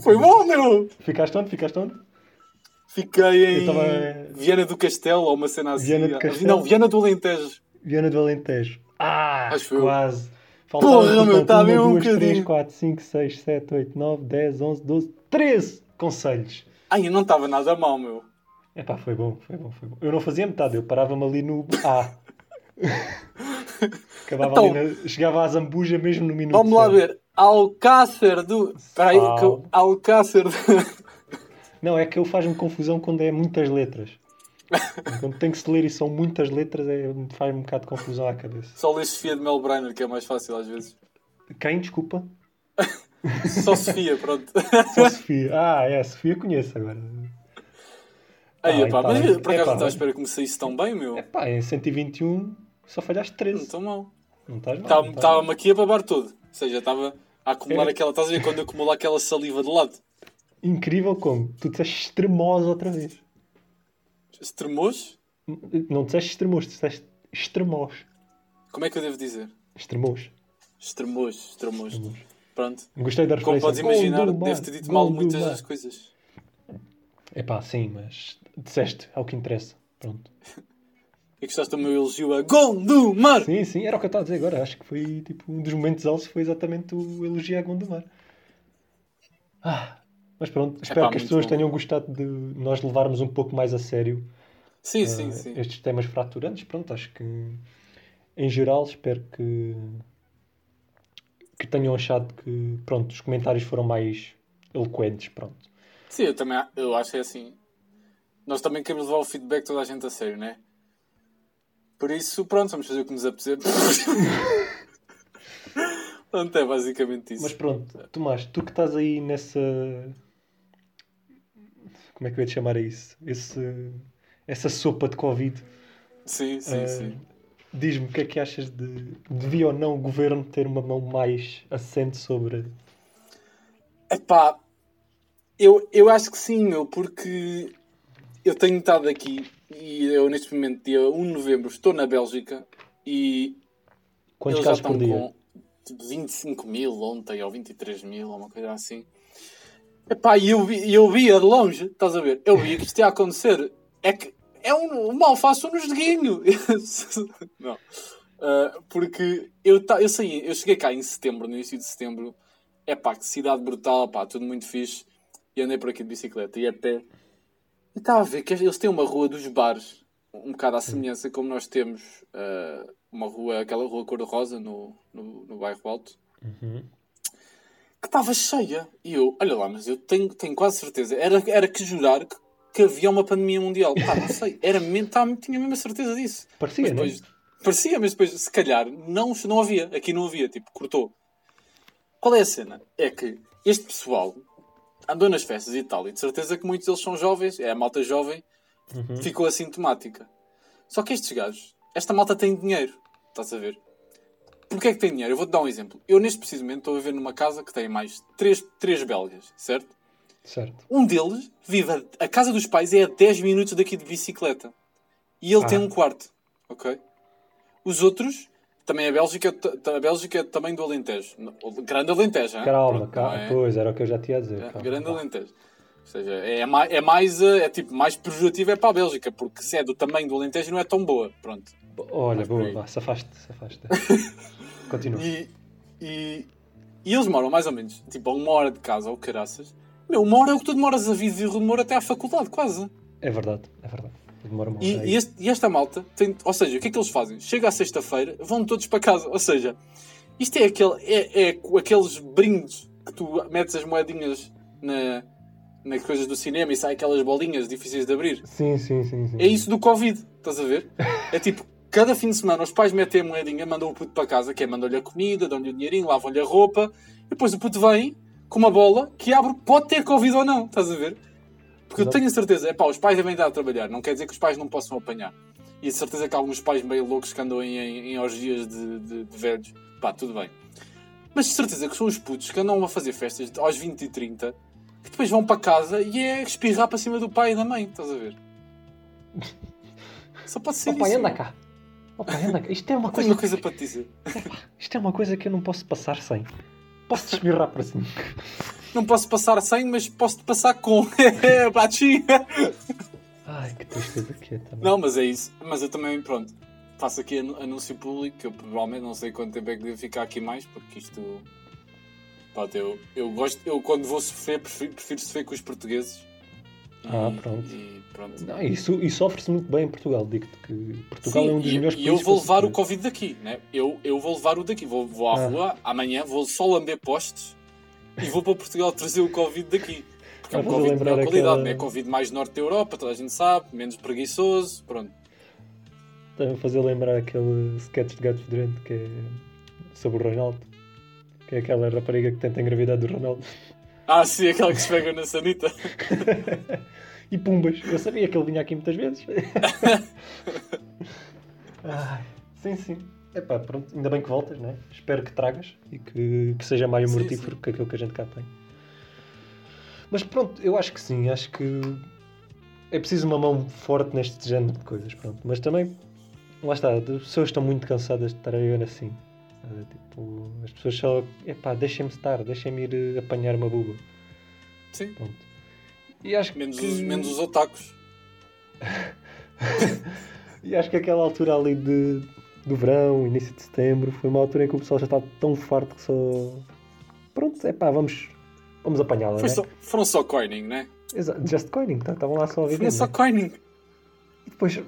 Foi bom, meu! Ficaste onde? Fiquei em Viana do Castelo, ou uma cena assim. Viana do Alentejo. Acho quase. Porra, meu, está bem um bocadinho. 1, 2, 3, 4, 5, 6, 7, 8, 9, 10, 11, 12, 13 conselhos. Ai, eu não estava nada mal, meu. Foi bom. Eu não fazia metade, eu parava-me ali no A. Acabava então, ali chegava à Zambuja mesmo no minuto. Vamos lá ver. Não, é que ele faz-me confusão quando é muitas letras. Quando tem que se ler e são muitas letras, faz-me um bocado de confusão à cabeça. Só lê Sofia de Melbrenner, que é mais fácil às vezes. Quem? Desculpa. Só Sofia, pronto. Só Sofia. Ah, é, a Sofia conheço agora. Aí, ah, pá, mas por acaso não estava à espera que me saísse tão bem, meu? É pá, em 121 só falhaste 13. Não estou mal. Não estás mal. Estava-me aqui a babar todo. Ou seja, estava a acumular aquela... Estás a ver quando acumula aquela saliva de lado? Incrível como. Tu disseste extremoso outra vez. Extremoso? Não disseste extremoso, disseste extremos. Como é que eu devo dizer? Extremos. Extremos, extremos. Pronto. Gostei da referência. Como podes imaginar, devo-te dito mal muitas das coisas. É pá, sim, mas disseste, é o que interessa. Pronto. E gostaste do meu elogio a Gondomar? Sim, sim, era o que eu estava a dizer agora. Acho que foi tipo um dos momentos altos, foi exatamente o elogio a Gondomar. Ah, mas pronto, espero que as pessoas tenham gostado de nós levarmos um pouco mais a sério sim. estes temas fraturantes. Pronto, acho que em geral espero que tenham achado que pronto, os comentários foram mais eloquentes. Pronto. Sim, eu também acho que é assim. Nós também queremos levar o feedback toda a gente a sério, não é? Por isso, pronto, vamos fazer o que nos apetecer. Pronto, é basicamente isso. Mas pronto, Tomás, tu que estás aí nessa... Como é que eu ia te chamar a isso? Essa sopa de Covid. Sim. Diz-me o que é que achas de... Devia ou não o governo ter uma mão mais assente sobre... Epá... Eu acho que sim, meu, porque eu tenho estado aqui e eu neste momento, dia 1 de novembro, estou na Bélgica e quantos casos por dia? Com 25 mil ontem ou 23 mil ou uma coisa assim. Epá, e eu via de longe, estás a ver? Eu via que isto ia acontecer. É que é um mal faço no esguinho. Não. Porque eu cheguei cá em setembro, no início de setembro. Epá, que cidade brutal, pá, tudo muito fixe. E andei por aqui de bicicleta e a pé. E estava a ver que eles têm uma rua dos bares, um bocado à semelhança como nós temos uma rua, aquela rua cor-de-rosa no bairro Alto, que estava cheia. E eu, olha lá, mas eu tenho quase certeza, era que jurar que havia uma pandemia mundial. Pá, não sei, tinha a mesma certeza disso. Parecia, depois, não? Parecia, mas depois, se calhar, não havia. Aqui não havia, tipo, cortou. Qual é a cena? É que este pessoal... andou nas festas e tal, e de certeza que muitos deles são jovens, é a malta jovem, ficou assintomática. Só que estes gajos, esta malta tem dinheiro, estás a ver? Porquê é que tem dinheiro? Eu vou-te dar um exemplo. Eu neste preciso momento estou a viver numa casa que tem mais três belgas, certo? Certo. Um deles vive, a casa dos pais é a 10 minutos daqui de bicicleta. E ele tem um quarto, ok? Os outros... Também a Bélgica é também do Alentejo. Grande Alentejo, hein? Calma, calma. Pois, era o que eu já tinha a dizer. É, grande Alentejo. Ou seja, mais pejorativo é para a Bélgica, porque se é do tamanho do Alentejo não é tão boa. Pronto. Olha, boa, se afasta. Continua. E eles moram mais ou menos, tipo, a 1 hora de casa, ou caraças. Meu, 1 hora é o que tu demoras a vir e demora até à faculdade, quase. É verdade. E esta malta tem, ou seja, o que é que eles fazem? Chega à sexta-feira, vão todos para casa. Ou seja, isto é aqueles brindes que tu metes as moedinhas nas coisas do cinema e saem aquelas bolinhas difíceis de abrir. Sim. É isso do Covid, estás a ver? É tipo, cada fim de semana os pais metem a moedinha, mandam o puto para casa, que é mandam-lhe a comida, dão-lhe o dinheirinho, lavam-lhe a roupa, e depois o puto vem com uma bola que abre, pode ter Covid ou não, estás a ver? Porque eu tenho a certeza, os pais devem estar a trabalhar, não quer dizer que os pais não possam apanhar. E a certeza que há alguns pais meio loucos que andam em orgias de velhos, pá, tudo bem. Mas de certeza que são os putos que andam a fazer festas aos 20 e 30, que depois vão para casa e é espirrar para cima do pai e da mãe, estás a ver? Só pode ser isso. Pai, anda cá. Isto é uma coisa... Tens uma coisa para te dizer. Isto é uma coisa que eu não posso passar sem. Posso-te espirrar para cima. Não posso passar sem, mas posso-te passar com. Bati! Ai, que tristeza que é também. Não, mas é isso. Mas eu também, pronto, faço aqui anúncio público, que eu provavelmente não sei quanto tempo é que devo ficar aqui mais, porque isto... Pronto, eu gosto... Eu, quando vou sofrer, prefiro sofrer com os portugueses. Pronto. E pronto. Não, isso sofre-se muito bem em Portugal. Digo-te que Portugal é um dos melhores países. E eu vou levar o Covid daqui, né? Eu vou levar o daqui. Vou à rua, amanhã vou só lamber postes. E vou para Portugal trazer o Covid daqui. Porque é um Covid de melhor qualidade, não é? Covid mais norte da Europa, toda a gente sabe, menos preguiçoso, pronto. Estava a fazer lembrar aquele sketch de Gato Fedorento que é sobre o Ronaldo. que é aquela rapariga que tenta engravidar do Ronaldo. Ah, sim, aquela que se pega na sanita. E pumbas, eu sabia que ele vinha aqui muitas vezes. Ai, sim, sim. Epá, pronto, ainda bem que voltas, né? Espero que tragas e que seja mais mortífero que aquilo que a gente cá tem. Mas pronto, eu acho que sim, acho que é preciso uma mão forte neste género de coisas, pronto. Mas também, lá está, as pessoas estão muito cansadas de estar a ver assim. Tipo, as pessoas só, epá, deixem-me estar, deixem-me ir apanhar uma buba. Sim. Pronto. E acho que... menos os otakus. E acho que aquela altura ali do verão, início de setembro, foi uma altura em que o pessoal já está tão farto que só... Pronto, é pá, vamos apanhá-la, né? Foram só coining, né? Exato, just coining, estavam lá só a viver. Foram só coining. E depois, é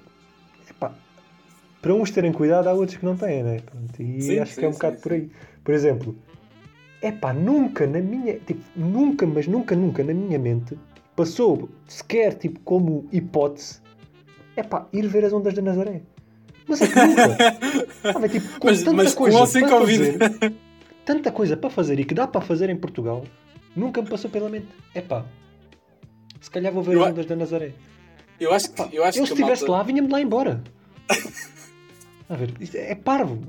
pá, para uns terem cuidado, há outros que não têm, né? Pronto, e sim, acho que é um bocado por aí. Por exemplo, é pá, nunca na minha... Tipo, nunca, mas nunca na minha mente passou sequer, tipo, como hipótese, é pá, ir ver as ondas da Nazaré. Mas é que nunca. Ah, tipo, tanta coisa para fazer e que dá para fazer em Portugal, nunca me passou pela mente. É pá, se calhar vou ver as ondas da Nazaré. Eu acho que... Eu se estivesse lá, vinha-me lá embora. A ver, é parvo.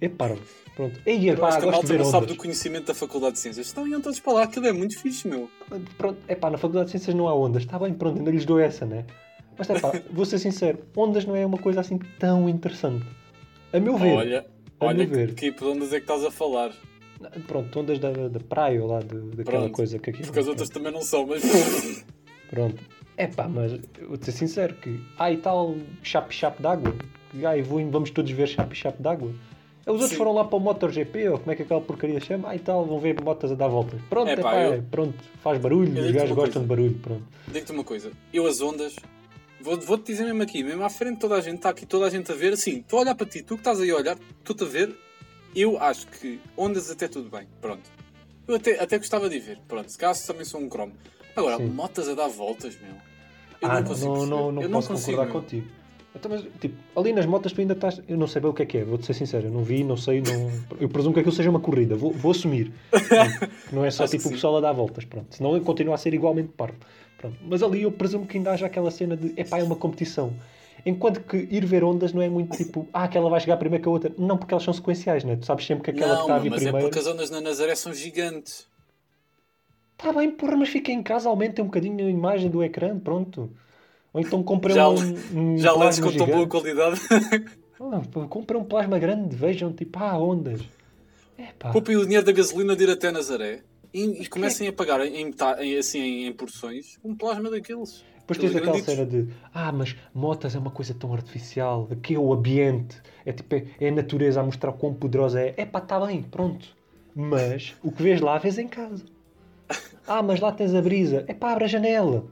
É parvo. Pronto. Ei, é pá, acho que a malta não sabe do conhecimento da Faculdade de Ciências. Estão iam todos para lá, aquilo é muito fixe, meu. Pronto, é pá, na Faculdade de Ciências não há ondas. Está bem, pronto, ainda lhes dou essa, né? Mas é pá, vou ser sincero, ondas não é uma coisa assim tão interessante. A meu ver. Olha que tipo de ondas é que estás a falar. Pronto, ondas da praia ou lá daquela pronto, coisa que aqui. Porque as outras também não são, mas. Pronto. É pá, mas vou ser sincero que. Ai, tal chape-chape d'água. Ai, vamos todos ver chape-chape d'água. Os outros foram lá para o MotoGP ou como é que aquela porcaria chama. Ai, tal, vão ver motas a dar voltas. Pronto, pronto, faz barulho, os gajos gostam de barulho, pronto. Digo-te uma coisa, eu as ondas. Vou-te dizer mesmo aqui, mesmo à frente toda a gente, está aqui toda a gente a ver, assim, estou a olhar para ti, tu que estás aí a olhar, estou-te a ver, eu acho que ondas até tudo bem, pronto. Eu até gostava de ir ver, pronto, se calhar também sou um cromo. Agora, sim. Motas a dar voltas, meu, eu não consigo perceber. Eu não posso concordar contigo. Então, mas, tipo, ali nas motas tu ainda estás, eu não sei bem o que é, vou-te ser sincero, eu não vi, não sei, eu presumo que aquilo seja uma corrida, vou assumir. Não é só acho tipo o pessoal a dar voltas, pronto, senão eu continuo a ser igualmente parvo. Pronto. Mas ali eu presumo que ainda haja aquela cena de epá, é uma competição. Enquanto que ir ver ondas não é muito tipo aquela vai chegar primeiro que a outra. Não, porque elas são sequenciais, né? Tu sabes sempre que aquela que está a vir primeiro... Não, mas é porque as ondas na Nazaré são gigantes. Está bem, porra, mas fica em casa, aumenta um bocadinho a imagem do ecrã, pronto. Ou então comprei já lentes com tão boa qualidade. Comprei um plasma grande, vejam, tipo, ondas. Poupem o dinheiro da gasolina de ir até Nazaré. E comecem a pagar em porções um plasma daqueles. Depois tens aquela cena de mas motas é uma coisa tão artificial. Aqui é o ambiente, é tipo é a natureza a mostrar quão poderosa é. É pá, está bem, pronto. Mas o que vês lá, vês em casa. Mas lá tens a brisa. É pá, abre a janela.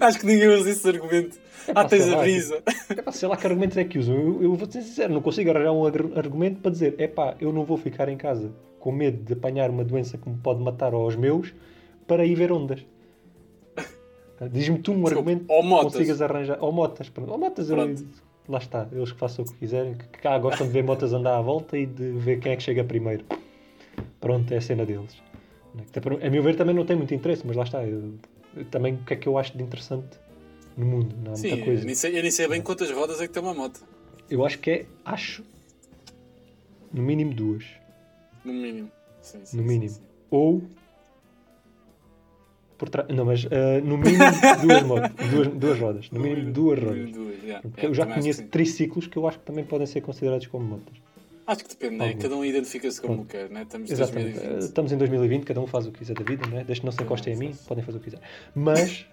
Acho que ninguém usa esse argumento. Epá, tens a brisa. É pá, sei lá que argumento é que usam. Eu vou-te ser sincero, não consigo arranjar um argumento para dizer é pá, eu não vou ficar em casa com medo de apanhar uma doença que me pode matar aos meus, para ir ver ondas. Diz-me tu um argumento que consigas arranjar. Ou motas, pronto. Ou motas, pronto. Lá está, eles que façam o que quiserem, que cá gostam de ver motas andar à volta e de ver quem é que chega primeiro. Pronto, é a cena deles. A meu ver também não tem muito interesse, mas lá está, eu também o que é que eu acho de interessante no mundo, não há muita coisa. Eu nem sei bem quantas rodas é que tem uma moto. Eu acho que no mínimo duas. No mínimo, sim. No mínimo. Sim. Ou... Não, mas no mínimo duas motos. Duas rodas. No mínimo duas rodas. Porque eu já conheço triciclos que eu acho que também podem ser considerados como motos. Acho que depende, né? Cada um identifica-se como quer, né? Estamos em 2020, cada um faz o que quiser da vida, né? Desde que não se encostem a mim, podem fazer o que quiser. Mas,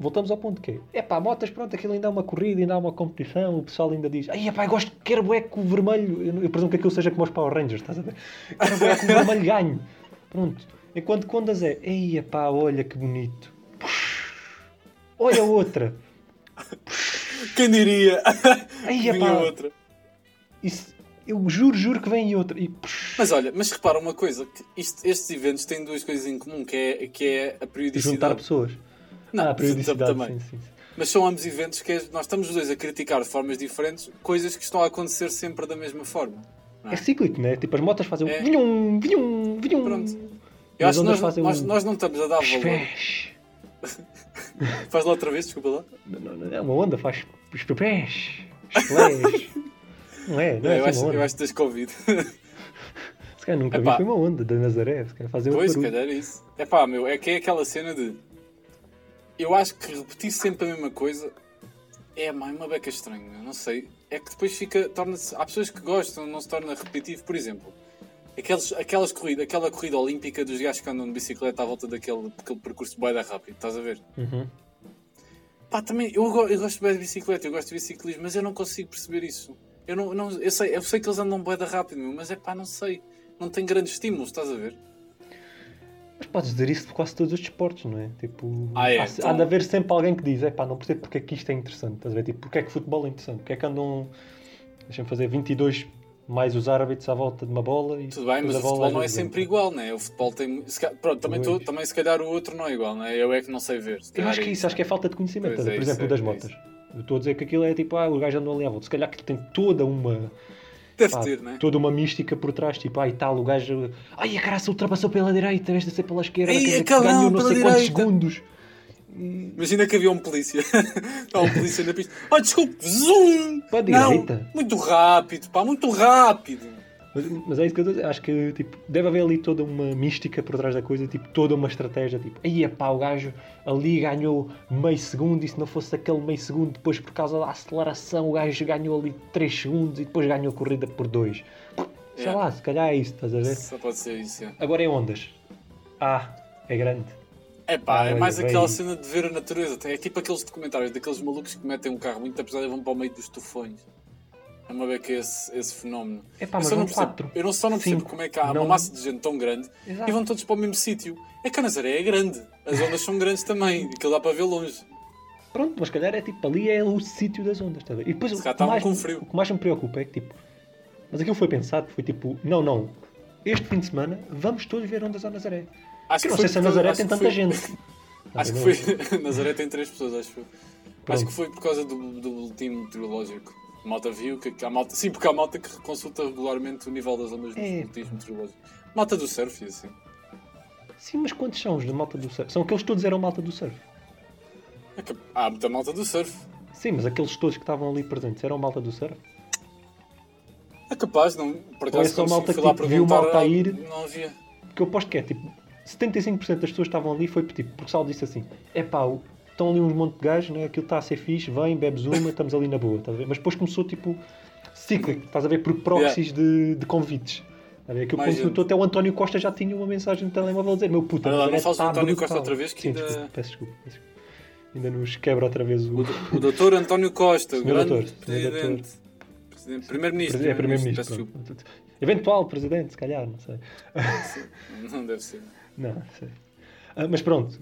voltamos ao ponto que é pá, motas, pronto, aquilo ainda há uma corrida, ainda há uma competição, o pessoal ainda diz ai, pá, quero bueco vermelho. Eu presumo que aquilo seja como os Power Rangers, estás a ver? Quero bueco vermelho, ganho. Pronto. Enquanto contas é ai, pá, olha que bonito. Olha outra. Quem diria? Ai, pá, outra. Isso, eu juro que vem outra. E... Mas olha, mas repara uma coisa, que estes eventos têm duas coisas em comum, que é a periodicidade. Juntar pessoas. Não, a periodicidade também. Sim. Mas são ambos eventos que nós estamos os dois a criticar de formas diferentes coisas que estão a acontecer sempre da mesma forma. É cíclico, né? Tipo, as motas fazem um vinhum, vinhum, vinhum. Pronto. Eu acho que nós não estamos a dar valor. Faz lá outra vez, desculpa lá. Não, é uma onda, faz os pés. Não é eu, assim, acho, eu acho que tens Covid. Se calhar nunca vi, foi uma onda da Nazaré. Se calhar fazer outro. Pois, se calhar é isso. É pá, meu, é que é aquela cena de. Eu acho que repetir sempre a mesma coisa é uma beca estranha, não sei. É que depois fica. Torna-se. Há pessoas que gostam, não se torna repetitivo, por exemplo. Aquela corrida olímpica dos gajos que andam de bicicleta à volta daquele percurso bué da rápido, estás a ver? Uhum. Pá, também, eu gosto bem de bicicleta, eu gosto de biciclismo, mas eu não consigo perceber isso. Eu sei que eles andam bué da rápido, mas é pá, não sei. Não tem grandes estímulos, estás a ver? Mas podes dizer isso de quase todos os desportos, não é? Tipo, então... há de haver sempre alguém que diz, é pá, não percebo porque é que isto é interessante, estás a ver? Tipo, porque é que futebol é interessante? Porque é que andam, deixa-me fazer, 22... mais os árbitros à volta de uma bola e tudo bem, mas o futebol não é sempre igual, né? O futebol tem... Pronto, também se calhar o outro não é igual, né? Eu é que não sei ver. Eu acho que é isso, acho que é falta de conhecimento. Por exemplo, das motas. Eu estou a dizer que aquilo é tipo, o gajo andou ali à volta. Se calhar que tem toda uma... Deve ter, né? Toda uma mística por trás, tipo, tal, o gajo... Ai, a caraça ultrapassou pela direita, em vez de ser pela esquerda, ganhou não sei quantos segundos. Imagina que havia um polícia. Há um polícia na pista. Ai, desculpe, zoom! Pá, não, muito rápido, pá, muito rápido. Mas é isso que eu estou. Acho que tipo, deve haver ali toda uma mística por trás da coisa, tipo, toda uma estratégia. Tipo, aí pá, o gajo ali ganhou meio segundo e se não fosse aquele meio segundo, depois por causa da aceleração, o gajo ganhou ali 3 segundos e depois ganhou a corrida por 2. Sei lá, se calhar é isso, estás a ver? Só pode ser isso. Agora é ondas. É grande. É mais aquela cena de ver a natureza. É tipo aqueles documentários daqueles malucos que metem um carro muito apesado e vão para o meio dos tufões. É uma beca esse fenómeno. Eu só não percebo como é que há uma massa de gente tão grande. Exato. E vão todos para o mesmo sítio. É que a Nazaré é grande. As ondas são grandes também. Aquilo dá para ver longe. Pronto, mas calhar é tipo ali é o sítio das ondas. Tá? E depois o que mais me preocupa é que tipo... Mas aquilo foi pensado. Foi tipo, não. Este fim de semana vamos todos ver ondas à Nazaré. Acho que não sei se a Nazaré tem tanta gente. Acho que foi. Nazaré tem 3 pessoas, acho que foi. Pronto. Acho que foi por causa do boletim meteorológico. A malta viu que há malta. Sim, porque há malta que consulta regularmente o nível das ondas do boletim meteorológico. Malta do surf e assim. Sim, mas quantos são os da malta do surf? São aqueles todos eram malta do surf. Há muita malta do surf. Sim, mas aqueles todos que estavam ali presentes eram malta do surf? É capaz, não. Por acaso, essa malta que tipo, viu malta a ir. Não havia. Porque eu aposto que é tipo. 75% das pessoas estavam ali foi tipo, porque o Saldo disse assim: é pá, estão ali uns monte de gajos, né? Aquilo está a ser fixe, vem, bebes uma, estamos ali na boa, estás a ver? Mas depois começou tipo cíclico, estás a ver? Por proxies de convites. Aquilo começou até o António Costa já tinha uma mensagem de telemóvel a dizer: meu puta, não falas do António Costa outra vez? Que ainda... Peço desculpa. Ainda nos quebra outra vez o. O doutor António Costa, o grande presidente. Primeiro-ministro. É primeiro-ministro. Eventual presidente, se calhar, não sei. Não deve ser. Não, sei. Mas pronto,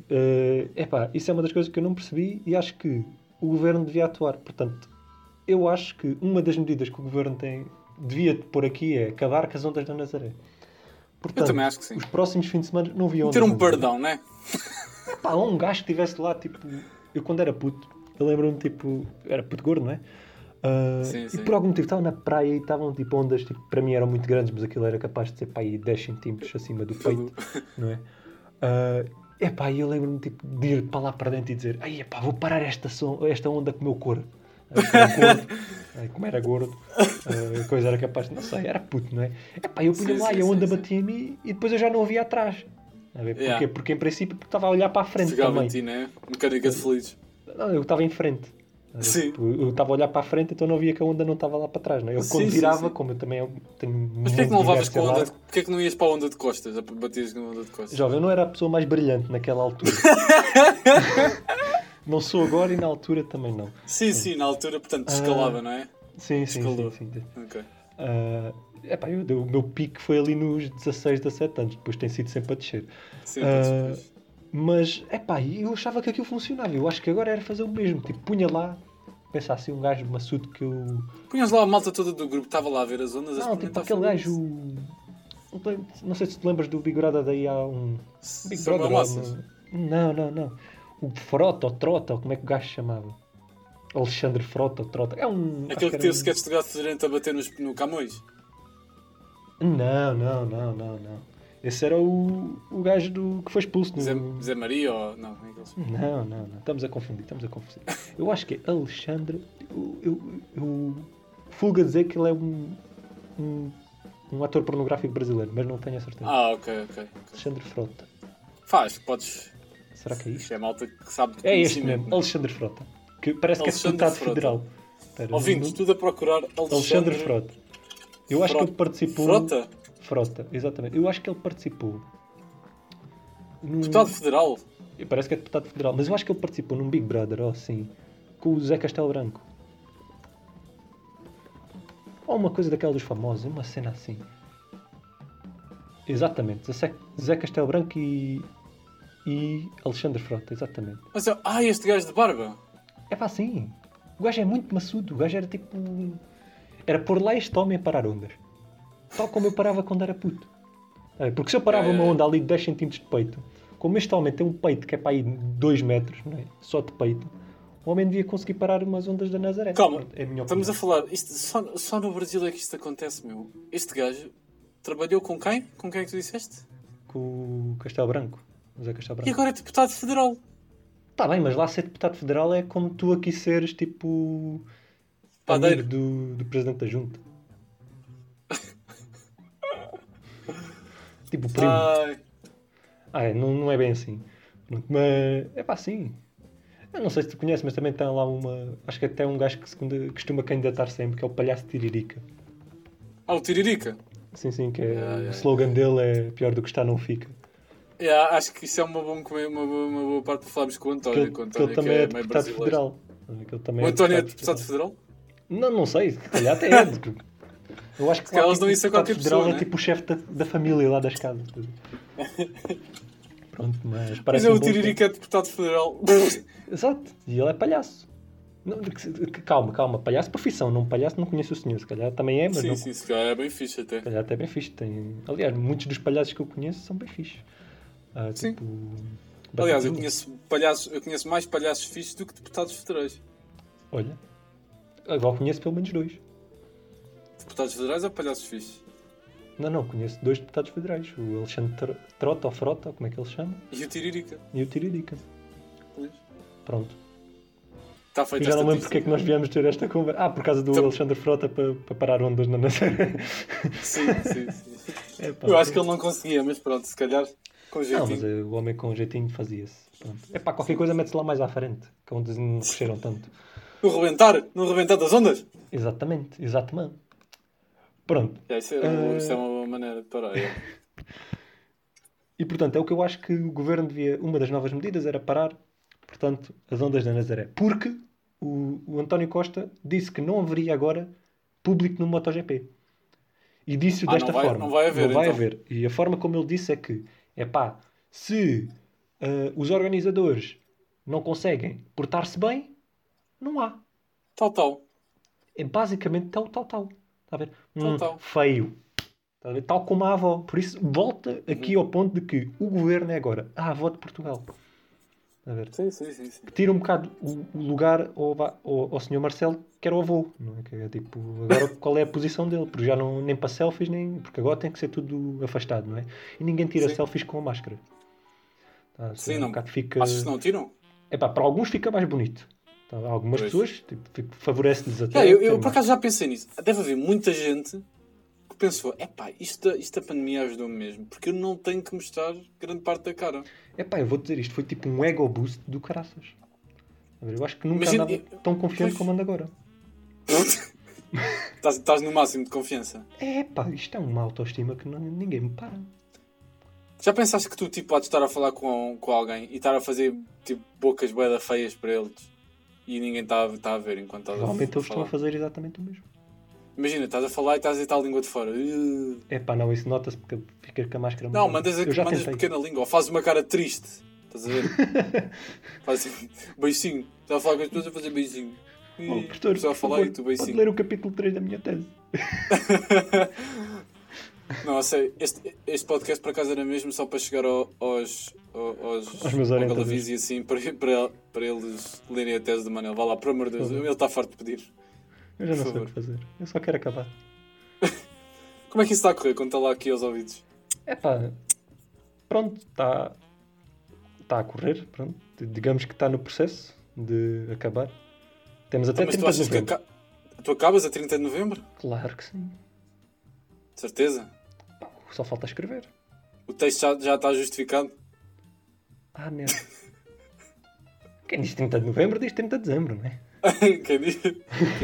isso é uma das coisas que eu não percebi e acho que o governo devia atuar. Portanto, eu acho que uma das medidas que o governo devia pôr aqui é acabar com as ondas da Nazaré. Portanto, eu também acho que sim. Os próximos fins de semana não havia ondas. Ter um perdão, não é? Epá, um gajo que estivesse lá, tipo, eu quando era puto, eu lembro-me, tipo, era puto gordo, não é? Sim. E por algum motivo estava na praia e estavam tipo ondas, tipo, para mim eram muito grandes, mas aquilo era capaz de ser pá, aí 10 centímetros acima do peito, não é? E eu lembro-me tipo, de ir para lá para dentro e dizer: ai, epá, vou parar esta onda com o meu corpo. Como era gordo, a coisa era capaz de, não sei, era puto, não é? Eu punha lá e a onda batia em mim e depois eu já não a via atrás. Porque em princípio estava a olhar para a frente. Chegava também. Ficava em ti, não é? Mecânica de felizes. Não, eu estava em frente. Sim. Eu estava a olhar para a frente, então não via que a onda não estava lá para trás, não é? Eu quando virava, como eu também tenho. Mas porquê é que não levavas com a onda? Porquê é que não ias para a onda de costas? Batias na onda de costas? Jovem, eu não era a pessoa mais brilhante naquela altura. Não sou agora e na altura também não. Sim, na altura, portanto, descalava, não é? Sim. Ok. O meu pico foi ali nos 16, 17 anos, depois tem sido sempre a descer. Mas, eu achava que aquilo funcionava. Eu acho que agora era fazer o mesmo. Tipo, punha lá, pensa assim, um gajo maçudo que eu... Punhas lá a malta toda do grupo, estava lá a ver as ondas. Não, tipo, aquele gajo... Não sei se te lembras do Big Brother daí há um... Big Brother... Não. O Frota, ou Trota, ou como é que o gajo se chamava? Alexandre Frota, ou Trota... Aquele que teve sketch de Gato Fedorento a bater no Camões? Não. Esse era o gajo do, que foi expulso. Zé Maria ou... Não, não. Estamos a confundir. Eu acho que é Alexandre... Eu fugo a dizer que ele é um ator pornográfico brasileiro, mas não tenho a certeza. Ok. Alexandre Frota. Podes... Será que é isto? É malta que sabe... É este mesmo, né? Alexandre Frota. Que parece Alexandre que é deputado federal. Ouvintes, tudo a procurar Alexandre Frota. Eu acho que ele participou... Frota, exatamente. Eu acho que ele participou... Deputado federal? Parece que é deputado federal, mas eu acho que ele participou num Big Brother, ou assim, com o José Castelo Branco. Ou uma coisa daquela dos famosos, uma cena assim. Exatamente, José Castelo Branco e Alexandre Frota, exatamente. Mas este gajo de barba? É pá, sim. O gajo é muito maçudo, o gajo era tipo... Era por lá este homem a parar ondas. Tal como eu parava quando era puto. Porque se eu parava uma onda ali de 10 cm de peito, como este homem tem um peito que é para aí 2 metros, não é? Só de peito, o homem devia conseguir parar umas ondas da Nazaré. Calma, é a minha opinião. Estamos a falar, isto, só no Brasil é que isto acontece, meu. Este gajo trabalhou com quem? Com quem é que tu disseste? Com o Castelo Branco. José Castelo Branco. E agora é deputado federal. Está bem, mas lá ser deputado federal é como tu aqui seres, tipo... Padeiro. Do presidente da junta. Tipo primo. Não é bem assim. Mas é pá, sim. Eu não sei se tu conheces, mas também tem lá uma... Acho que até um gajo que se costuma candidatar sempre, que é o palhaço Tiririca. O Tiririca? Sim, que o slogan dele é pior do que está, não fica. Acho que isso é uma boa parte de falarmos com o António. Que ele também é deputado federal. O António é deputado federal? Não sei, se calhar até é. Eu acho que elas dão isso a qualquer pessoa, né? É tipo o chefe da família lá das casas. Pronto, mas parece. Mas é o Tiririca é deputado federal. Exato, e ele é palhaço. Não, calma, palhaço profissão, não palhaço, não conheço o senhor, se calhar também é, mas sim, não. Sim, se calhar é bem fixe até. Se calhar até é bem fixe. Tem... Aliás, muitos dos palhaços que eu conheço são bem fixe. Sim. Tipo... Aliás, eu conheço mais palhaços fixes do que deputados federais. Olha, agora conheço pelo menos 2. Deputados federais ou palhaços fixes? Não, conheço 2 deputados federais. O Alexandre Trota ou Frota, como é que ele chama? E o Tiririca. Pois. Pronto. Está feito. Já não lembro porque é que nós viemos ter esta conversa. Por causa do Alexandre Frota para parar ondas na Nazaré. Sim. Eu acho que ele não conseguia, mas pronto, se calhar com jeitinho. Não, mas o homem com jeitinho fazia-se. Pronto. Qualquer coisa mete-se lá mais à frente, que onde não cresceram tanto. No rebentar das ondas? Exatamente. Pronto. Isso é uma maneira de parar. E, portanto, é o que eu acho que o governo devia... Uma das novas medidas era parar, portanto, as ondas da Nazaré. Porque o António Costa disse que não haveria agora público no MotoGP. E disse-o desta forma. Não vai haver. E a forma como ele disse é que, se os organizadores não conseguem portar-se bem, não há. Tal. É basicamente tal. Está a ver? Tal. Feio. Está a ver? Tal como a avó. Por isso, volta aqui ao ponto de que o governo é agora a avó de Portugal. Está a ver? Sim. Que tira um bocado o lugar ao senhor Marcelo, que era o avô. Não é? Que é tipo, agora qual é a posição dele? Porque já não, nem para selfies, nem... Porque agora tem que ser tudo afastado, não é? E ninguém tira selfies com a máscara. Tá, sim, não. Fica... Achas que não tiram? Para alguns fica mais bonito. Algumas pessoas tipo, favorece-lhes até. Eu por acaso já pensei nisso. Deve haver muita gente que pensou: isto da pandemia ajudou-me mesmo, porque eu não tenho que mostrar grande parte da cara. Eu vou dizer, isto foi tipo um ego boost do caraças. Eu acho que nunca andava tão confiante como ando agora. Estás no máximo de confiança. Isto é uma autoestima que ninguém me para. Já pensaste que tu tipo, há de estar a falar com alguém e estar a fazer tipo, bocas bué feias para eles? E ninguém está a ver enquanto estás a falar. Normalmente eles estão a fazer exatamente o mesmo. Imagina, estás a falar e estás a dizer a língua de fora. Não, isso nota-se porque fica com a máscara. Não, mandas pequena língua, ou fazes uma cara triste. Estás a ver? Faz assim, beicinho. Estás a falar com as pessoas a fazer beicinho. Professor, a falar favor, e tu beicinho. Pode ler o capítulo 3 da minha tese. Não, sei, este podcast por acaso era mesmo só para chegar aos meus orientadores e assim, para eles lerem a tese do Manuel. Vá lá, por amor de Deus, ele está farto de pedir. Eu já não sei o que fazer, eu só quero acabar. Como é que isso está a correr quando está lá aqui aos ouvidos? É pá, pronto, está a correr, pronto. Digamos que está no processo de acabar. Temos até 30 de novembro. Que tu acabas a 30 de novembro? Claro que sim. De certeza? Pá, só falta escrever. O texto já está justificado? Ah, merda. Quem diz 30 de novembro diz 30 de dezembro, não é? Quem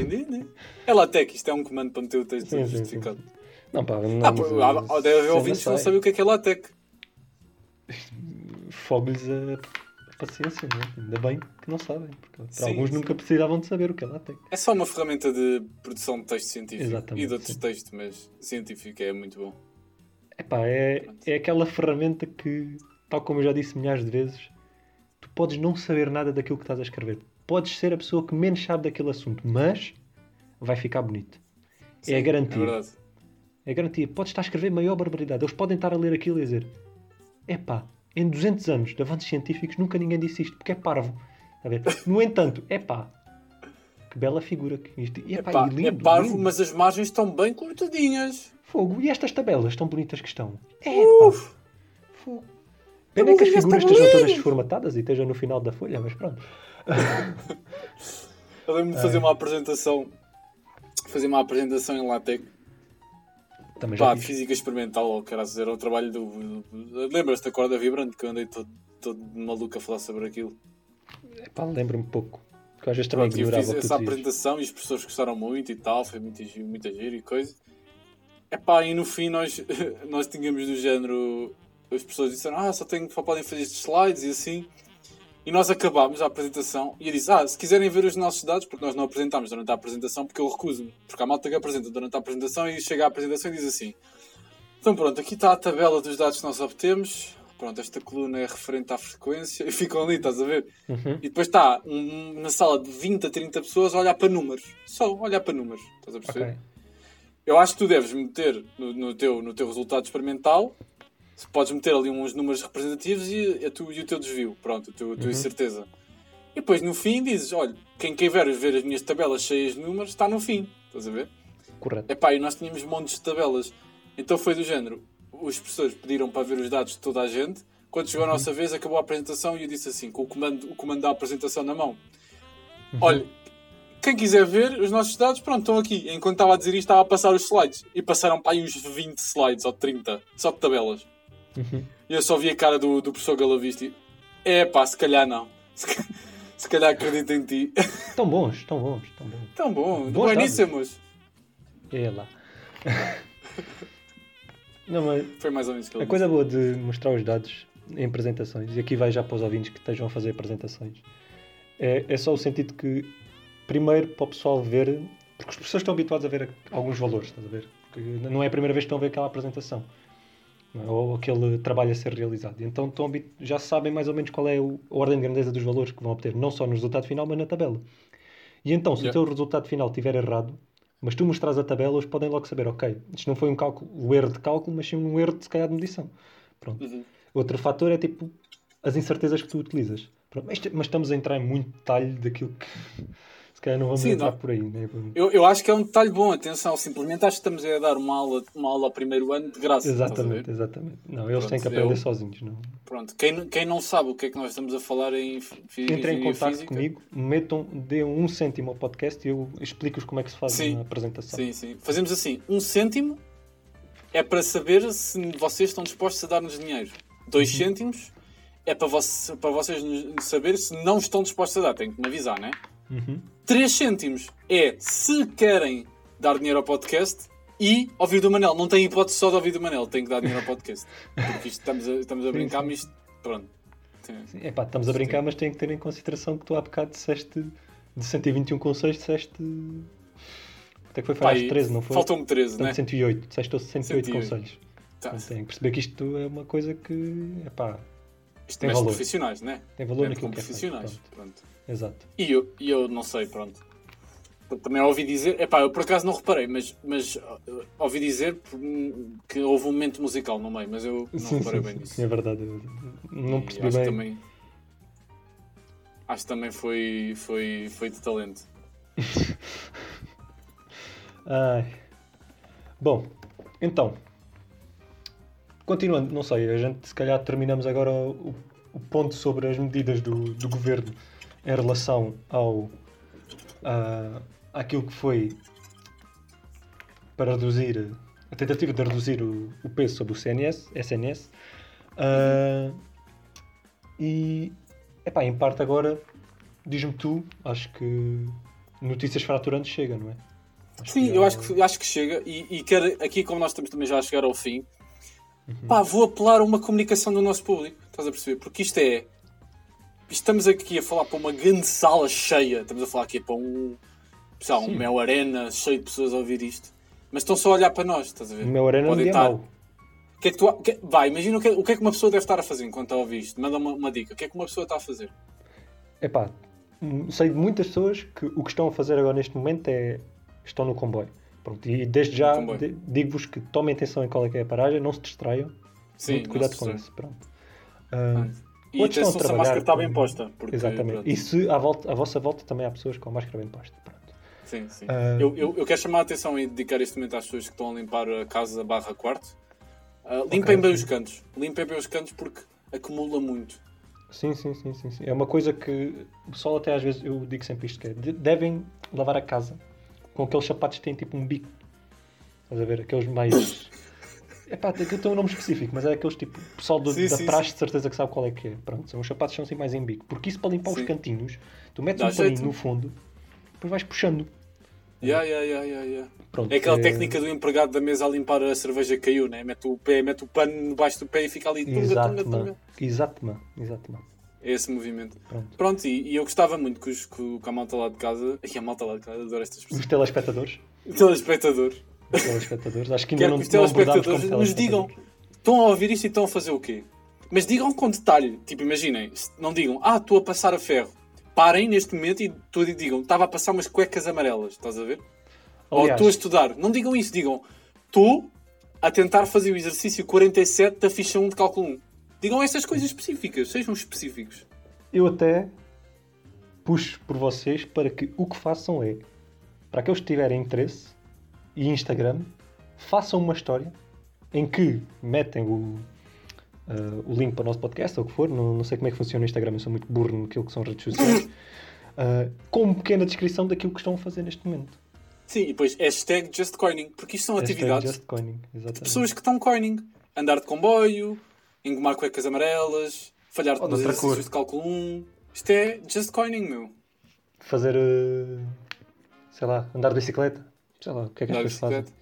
diz, né? É LaTeX, isto é um comando para meter o texto sim, justificado. Sim, sim. Não, pá, não. Deve haver ouvintes que não sabem o que é LaTeX. Fobe-lhes a paciência, não é? Ainda bem que não sabem, porque para alguns nunca precisavam de saber o que é LaTeX. É só uma ferramenta de produção de texto científico. Exatamente, e de outros textos, mas científico é muito bom. Epá, é aquela ferramenta que, tal como eu já disse milhares de vezes, tu podes não saber nada daquilo que estás a escrever. Podes ser a pessoa que menos sabe daquele assunto, mas vai ficar bonito. Sim, é a garantia. É a garantia. Podes estar a escrever maior barbaridade. Eles podem estar a ler aquilo e dizer: epá, em 200 anos de avanços científicos nunca ninguém disse isto, porque é parvo. Está a ver? No entanto, epá, que bela figura. Epá, e lindo, é parvo, lindo. Mas as margens estão bem cortadinhas. Fogo, e estas tabelas tão bonitas que estão? Fogo. Pena que as figuras estejam todas desformatadas e estejam no final da folha, mas pronto. Eu lembro-me de fazer uma apresentação em LaTeX. Pá, de física experimental, ou quero dizer, era o trabalho do... Lembras-te da corda vibrante que eu andei todo maluco a falar sobre aquilo? Epá, lembro-me pouco. Porque às vezes também ignorava tudo isso. Eu fiz essa apresentação e as pessoas gostaram muito e tal, foi muito giro e coisa. Epá, e no fim nós tínhamos do género... As pessoas disseram, só podem fazer estes slides e assim. E nós acabámos a apresentação e eu disse, se quiserem ver os nossos dados, porque nós não apresentámos durante a apresentação, porque eu recuso-me. Porque há malta que apresenta durante a apresentação e chega à apresentação e diz assim: então pronto, aqui está a tabela dos dados que nós obtemos. Pronto, esta coluna é referente à frequência. E ficam ali, estás a ver? Uhum. E depois está uma sala de 20 a 30 pessoas a olhar para números. Só olhar para números, estás a perceber? Okay. Eu acho que tu deves meter no teu resultado experimental... Se podes meter ali uns números representativos e o teu desvio, pronto, a tua incerteza. E depois no fim dizes: olha, quem quiser ver as minhas tabelas cheias de números está no fim, estás a ver? Correto. Epá, e nós tínhamos montes de tabelas, então foi do género: os professores pediram para ver os dados de toda a gente. Quando chegou a nossa vez, acabou a apresentação e eu disse assim, com o comando da apresentação na mão: olha, quem quiser ver os nossos dados, pronto, estão aqui. Enquanto estava a dizer isto, estava a passar os slides e passaram para aí uns 20 slides ou 30, só de tabelas. E eu só vi a cara do professor Galavisti. Pá, se calhar não. Se calhar acredito em ti. Tão bons. Do bueníssimos. É lá. Não, mas foi mais ou menos que a coisa boa de mostrar os dados em apresentações, e aqui vai já para os ouvintes que estejam a fazer apresentações, é só o sentido que, primeiro, para o pessoal ver, porque os professores estão habituados a ver alguns valores, estás a ver? Porque não é a primeira vez que estão a ver aquela apresentação ou aquele trabalho a ser realizado. Então já sabem mais ou menos qual é a ordem de grandeza dos valores que vão obter, não só no resultado final, mas na tabela. E então, se o teu resultado final estiver errado, mas tu mostras a tabela, eles podem logo saber, ok, isto não foi um erro de cálculo, mas sim um erro de, se calhar, de medição. Pronto. Outro fator é, tipo, as incertezas que tu utilizas. Pronto. Mas estamos a entrar em muito detalhe daquilo que... Se calhar não vamos entrar por aí. Né? Eu acho que é um detalhe bom, atenção. Simplesmente acho que estamos a dar uma aula ao primeiro ano de graça. Exatamente. Não, eles têm que aprender sozinhos. Não. Pronto, quem não sabe o que é que nós estamos a falar em física... Entrem em contato comigo, dêem 1 cêntimo ao podcast e eu explico-vos como é que se faz na apresentação. Sim. Fazemos assim, 1 cêntimo é para saber se vocês estão dispostos a dar-nos dinheiro. 2 cêntimos é para vocês saber se não estão dispostos a dar. Tem que me avisar, não é? 3 cêntimos é se querem dar dinheiro ao podcast e ouvir do Manel. Não tem hipótese só de ouvir do Manel, tem que dar dinheiro ao podcast. Porque isto, estamos a brincar, mas isto... Pronto. Epá, estamos a brincar, mas tem que ter em consideração que tu há bocado disseste, de 121 conselhos, disseste... Até que foi falhas 13, não foi? Faltam-me 13, não é? 108, disseste 108 conselhos. Tá. Então, tem que perceber que isto é uma coisa que... Epá, isto tem valor. Profissionais, não é? Tem valor naquilo que é feito. Pronto. Exato. E eu não sei, pronto. Também ouvi dizer, eu por acaso não reparei, mas ouvi dizer que houve um momento musical no meio, mas eu não reparei bem nisso. É verdade, não percebi bem. Acho que também foi de talento. Ai. Bom, Então, continuando, não sei, a gente se calhar terminamos agora o ponto sobre as medidas do governo em relação ao àquilo que foi para reduzir, a tentativa de reduzir o peso sobre o SNS. E, epá, em parte agora, diz-me tu, acho que notícias fraturantes chega, não é? Sim, eu acho que chega e quero, aqui como nós estamos também já a chegar ao fim, pá, vou apelar a uma comunicação do nosso público, estás a perceber? Porque isto é, estamos aqui a falar para uma grande sala cheia, estamos a falar aqui para um Mel Arena cheio de pessoas a ouvir isto, mas estão só a olhar para nós, estás a ver? Mel Arena não é mau. Que é que imagina o que é que uma pessoa deve estar a fazer enquanto está a ouvir isto, manda uma dica, o que é que uma pessoa está a fazer? Epá, sei de muitas pessoas que o que estão a fazer agora neste momento é estão no comboio. Pronto, e desde já digo-vos que tomem atenção em qual é que é a paragem, não se distraiam. Sim, muito cuidado com isso. Pronto. E atenção se a máscara está bem posta. Porque, exatamente. Pronto. E se à vossa volta também há pessoas com a máscara bem posta. Pronto. Sim, sim. Eu quero chamar a atenção e dedicar este momento às pessoas que estão a limpar a casa / quarto. Limpem bem os cantos. Limpem bem os cantos porque acumula muito. Sim. É uma coisa que o pessoal até às vezes, eu digo sempre isto, que é, devem lavar a casa com aqueles sapatos que têm tipo um bico. Estás a ver? Aqueles mais... Epá, aquilo tem um nome específico, mas é aqueles tipo... O pessoal da praxe de certeza que sabe qual é que é. Pronto, são os sapatos que são assim mais em bico. Porque isso para limpar os cantinhos, tu metes um paninho no fundo, depois vais puxando. Pronto, é aquela técnica do empregado da mesa a limpar a cerveja que caiu, né? Mete o pano debaixo do pé e fica ali... Exato. É esse movimento. Pronto, e eu gostava muito que a malta lá de casa... E a malta lá de casa, adoro estas pessoas. Os telespectadores. Acho que ainda não estão a abordar como telespectadores. Nos digam, estão a ouvir isto e estão a fazer o quê? Mas digam com detalhe. Tipo, imaginem, não digam, estou a passar a ferro. Parem neste momento e digam, estava a passar umas cuecas amarelas, estás a ver? Aliás, ou estou a estudar. Não digam isso, digam, estou a tentar fazer o exercício 47 da ficha 1 de cálculo 1. Digam essas coisas específicas, sejam específicos. Eu até puxo por vocês para que o que façam é, para aqueles que tiverem interesse e Instagram, façam uma história em que metem o link para o nosso podcast, ou o que for, não sei como é que funciona o Instagram, eu sou muito burro naquilo que são redes sociais, com uma pequena descrição daquilo que estão a fazer neste momento. Sim, e depois hashtag Just Coining, porque isto são atividades Just Coining, de pessoas que estão coining. Andar de comboio, engomar cuecas amarelas, falhar nos exercícios de cálculo 1. Isto é Just Coining, meu. Fazer, sei lá, andar de bicicleta. Sei lá, o que é que as pessoas fazem?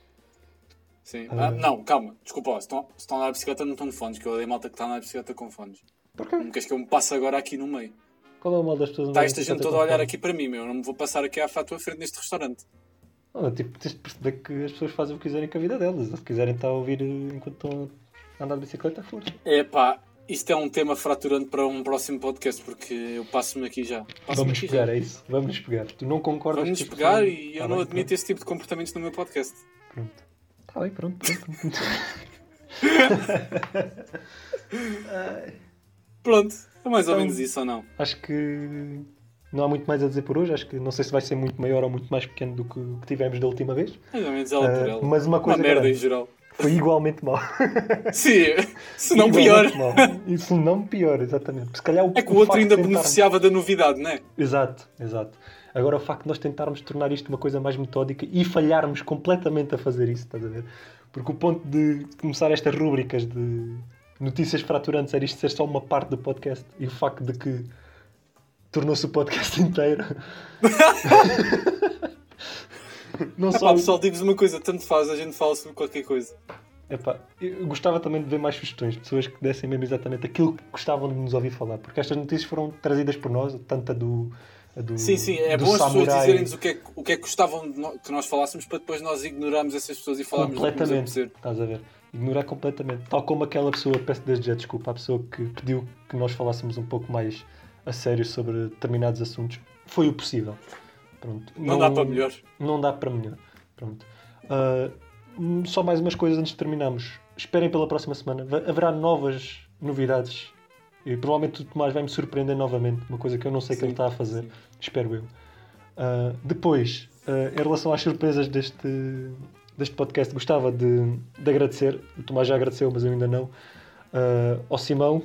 Sim. Não, calma, desculpa. Se estão a andar de bicicleta, não estão de fones, que eu odeio malta que está a andar de bicicleta com fones. Porquê? Não queres que eu me passe agora aqui no meio? Qual é o mal das pessoas? Está esta gente toda a olhar aqui para mim, meu. Eu não me vou passar aqui à tua frente neste restaurante. Tipo, tens de perceber que as pessoas fazem o que quiserem com a vida delas. Se quiserem estar a ouvir enquanto estão... Andar de bicicleta, força. Epá, isto é um tema fraturante para um próximo podcast, porque eu passo-me aqui já. É isso. Vamos pegar. Tu não concordas? Vamos pegar e eu não admito esse tipo de comportamentos no meu podcast. Pronto. Está bem, pronto. Pronto, é mais ou menos isso ou não? Acho que não há muito mais a dizer por hoje. Acho que não sei se vai ser muito maior ou muito mais pequeno do que tivemos da última vez. Mais ou menos ela por ela. Mas uma coisa merda em geral. Foi igualmente mal. Sim, se não igualmente pior. Mal. Se não pior, exatamente. Se calhar é que o outro ainda beneficiava da novidade, não é? Exato. Agora o facto de nós tentarmos tornar isto uma coisa mais metódica e falharmos completamente a fazer isso, estás a ver? Porque o ponto de começar estas rúbricas de notícias fraturantes era isto ser só uma parte do podcast e o facto de que tornou-se o podcast inteiro. Não só... pessoal, digo-vos uma coisa, tanto faz, a gente fala sobre qualquer coisa. Epá, eu gostava também de ver mais sugestões de pessoas que dessem mesmo exatamente aquilo que gostavam de nos ouvir falar, porque estas notícias foram trazidas por nós, tanto a do Sim, é bom as pessoas dizerem-nos o que é que gostavam que nós falássemos para depois nós ignorarmos essas pessoas e falarmos do que nos apetecer. Estás a ver? Ignorar completamente. Tal como aquela pessoa, peço desde já desculpa, a pessoa que pediu que nós falássemos um pouco mais a sério sobre determinados assuntos, foi o possível. Pronto. Não dá para melhor. Não dá para melhor. Pronto. Só mais umas coisas antes de terminarmos. Esperem pela próxima semana. Haverá novas novidades. E provavelmente o Tomás vai me surpreender novamente. Uma coisa que eu não sei o que ele está a fazer. Sim. Espero eu. Depois, em relação às surpresas deste deste podcast, gostava de agradecer, o Tomás já agradeceu, mas eu ainda não, ao Simão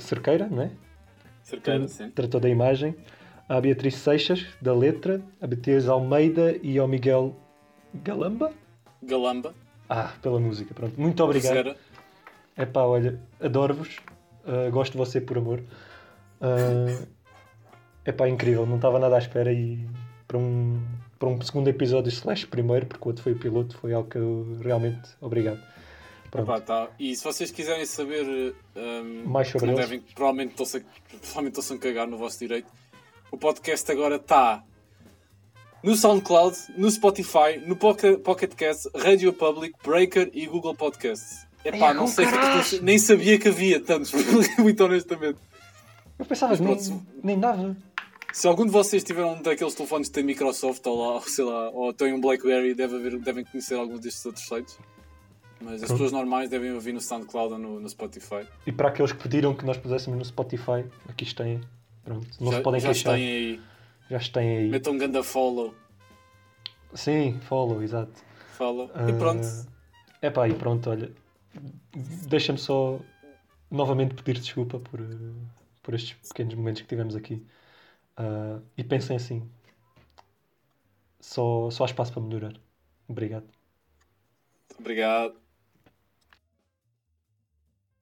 Cerqueira, não é? Cerqueira, sim. Tratou da imagem, à Beatriz Seixas, da letra, à Beatriz Almeida e ao Miguel Galamba? Galamba. Ah, pela música, pronto. Muito obrigado. Zera. Epá, olha, adoro-vos, gosto de você por amor. Epá, incrível, não estava nada à espera e para um segundo episódio / primeiro, porque o outro foi o piloto, foi algo que eu realmente obrigado. Epá, tá. E se vocês quiserem saber mais sobre eles, provavelmente estão-se a cagar no vosso direito, o podcast agora está no SoundCloud, no Spotify, no PocketCast, Radio Public, Breaker e Google Podcasts. Epá, não sei, nem sabia que havia tantos, muito honestamente. Eu pensava que nem dava. Se algum de vocês tiver um daqueles telefones da Microsoft ou sei lá, ou tem um BlackBerry, devem conhecer alguns destes outros sites. Mas as pessoas normais devem ouvir no SoundCloud ou no Spotify. E para aqueles que pediram que nós puséssemos no Spotify, aqui estão. Pronto, não se podem queixar. Já estão aí. Metam um ganda follow. Sim, follow, exato. Follow. E pronto. Epá, e pronto, olha. Deixa-me só novamente pedir desculpa por estes pequenos momentos que tivemos aqui. E pensem assim. Só há espaço para melhorar. Obrigado. Obrigado.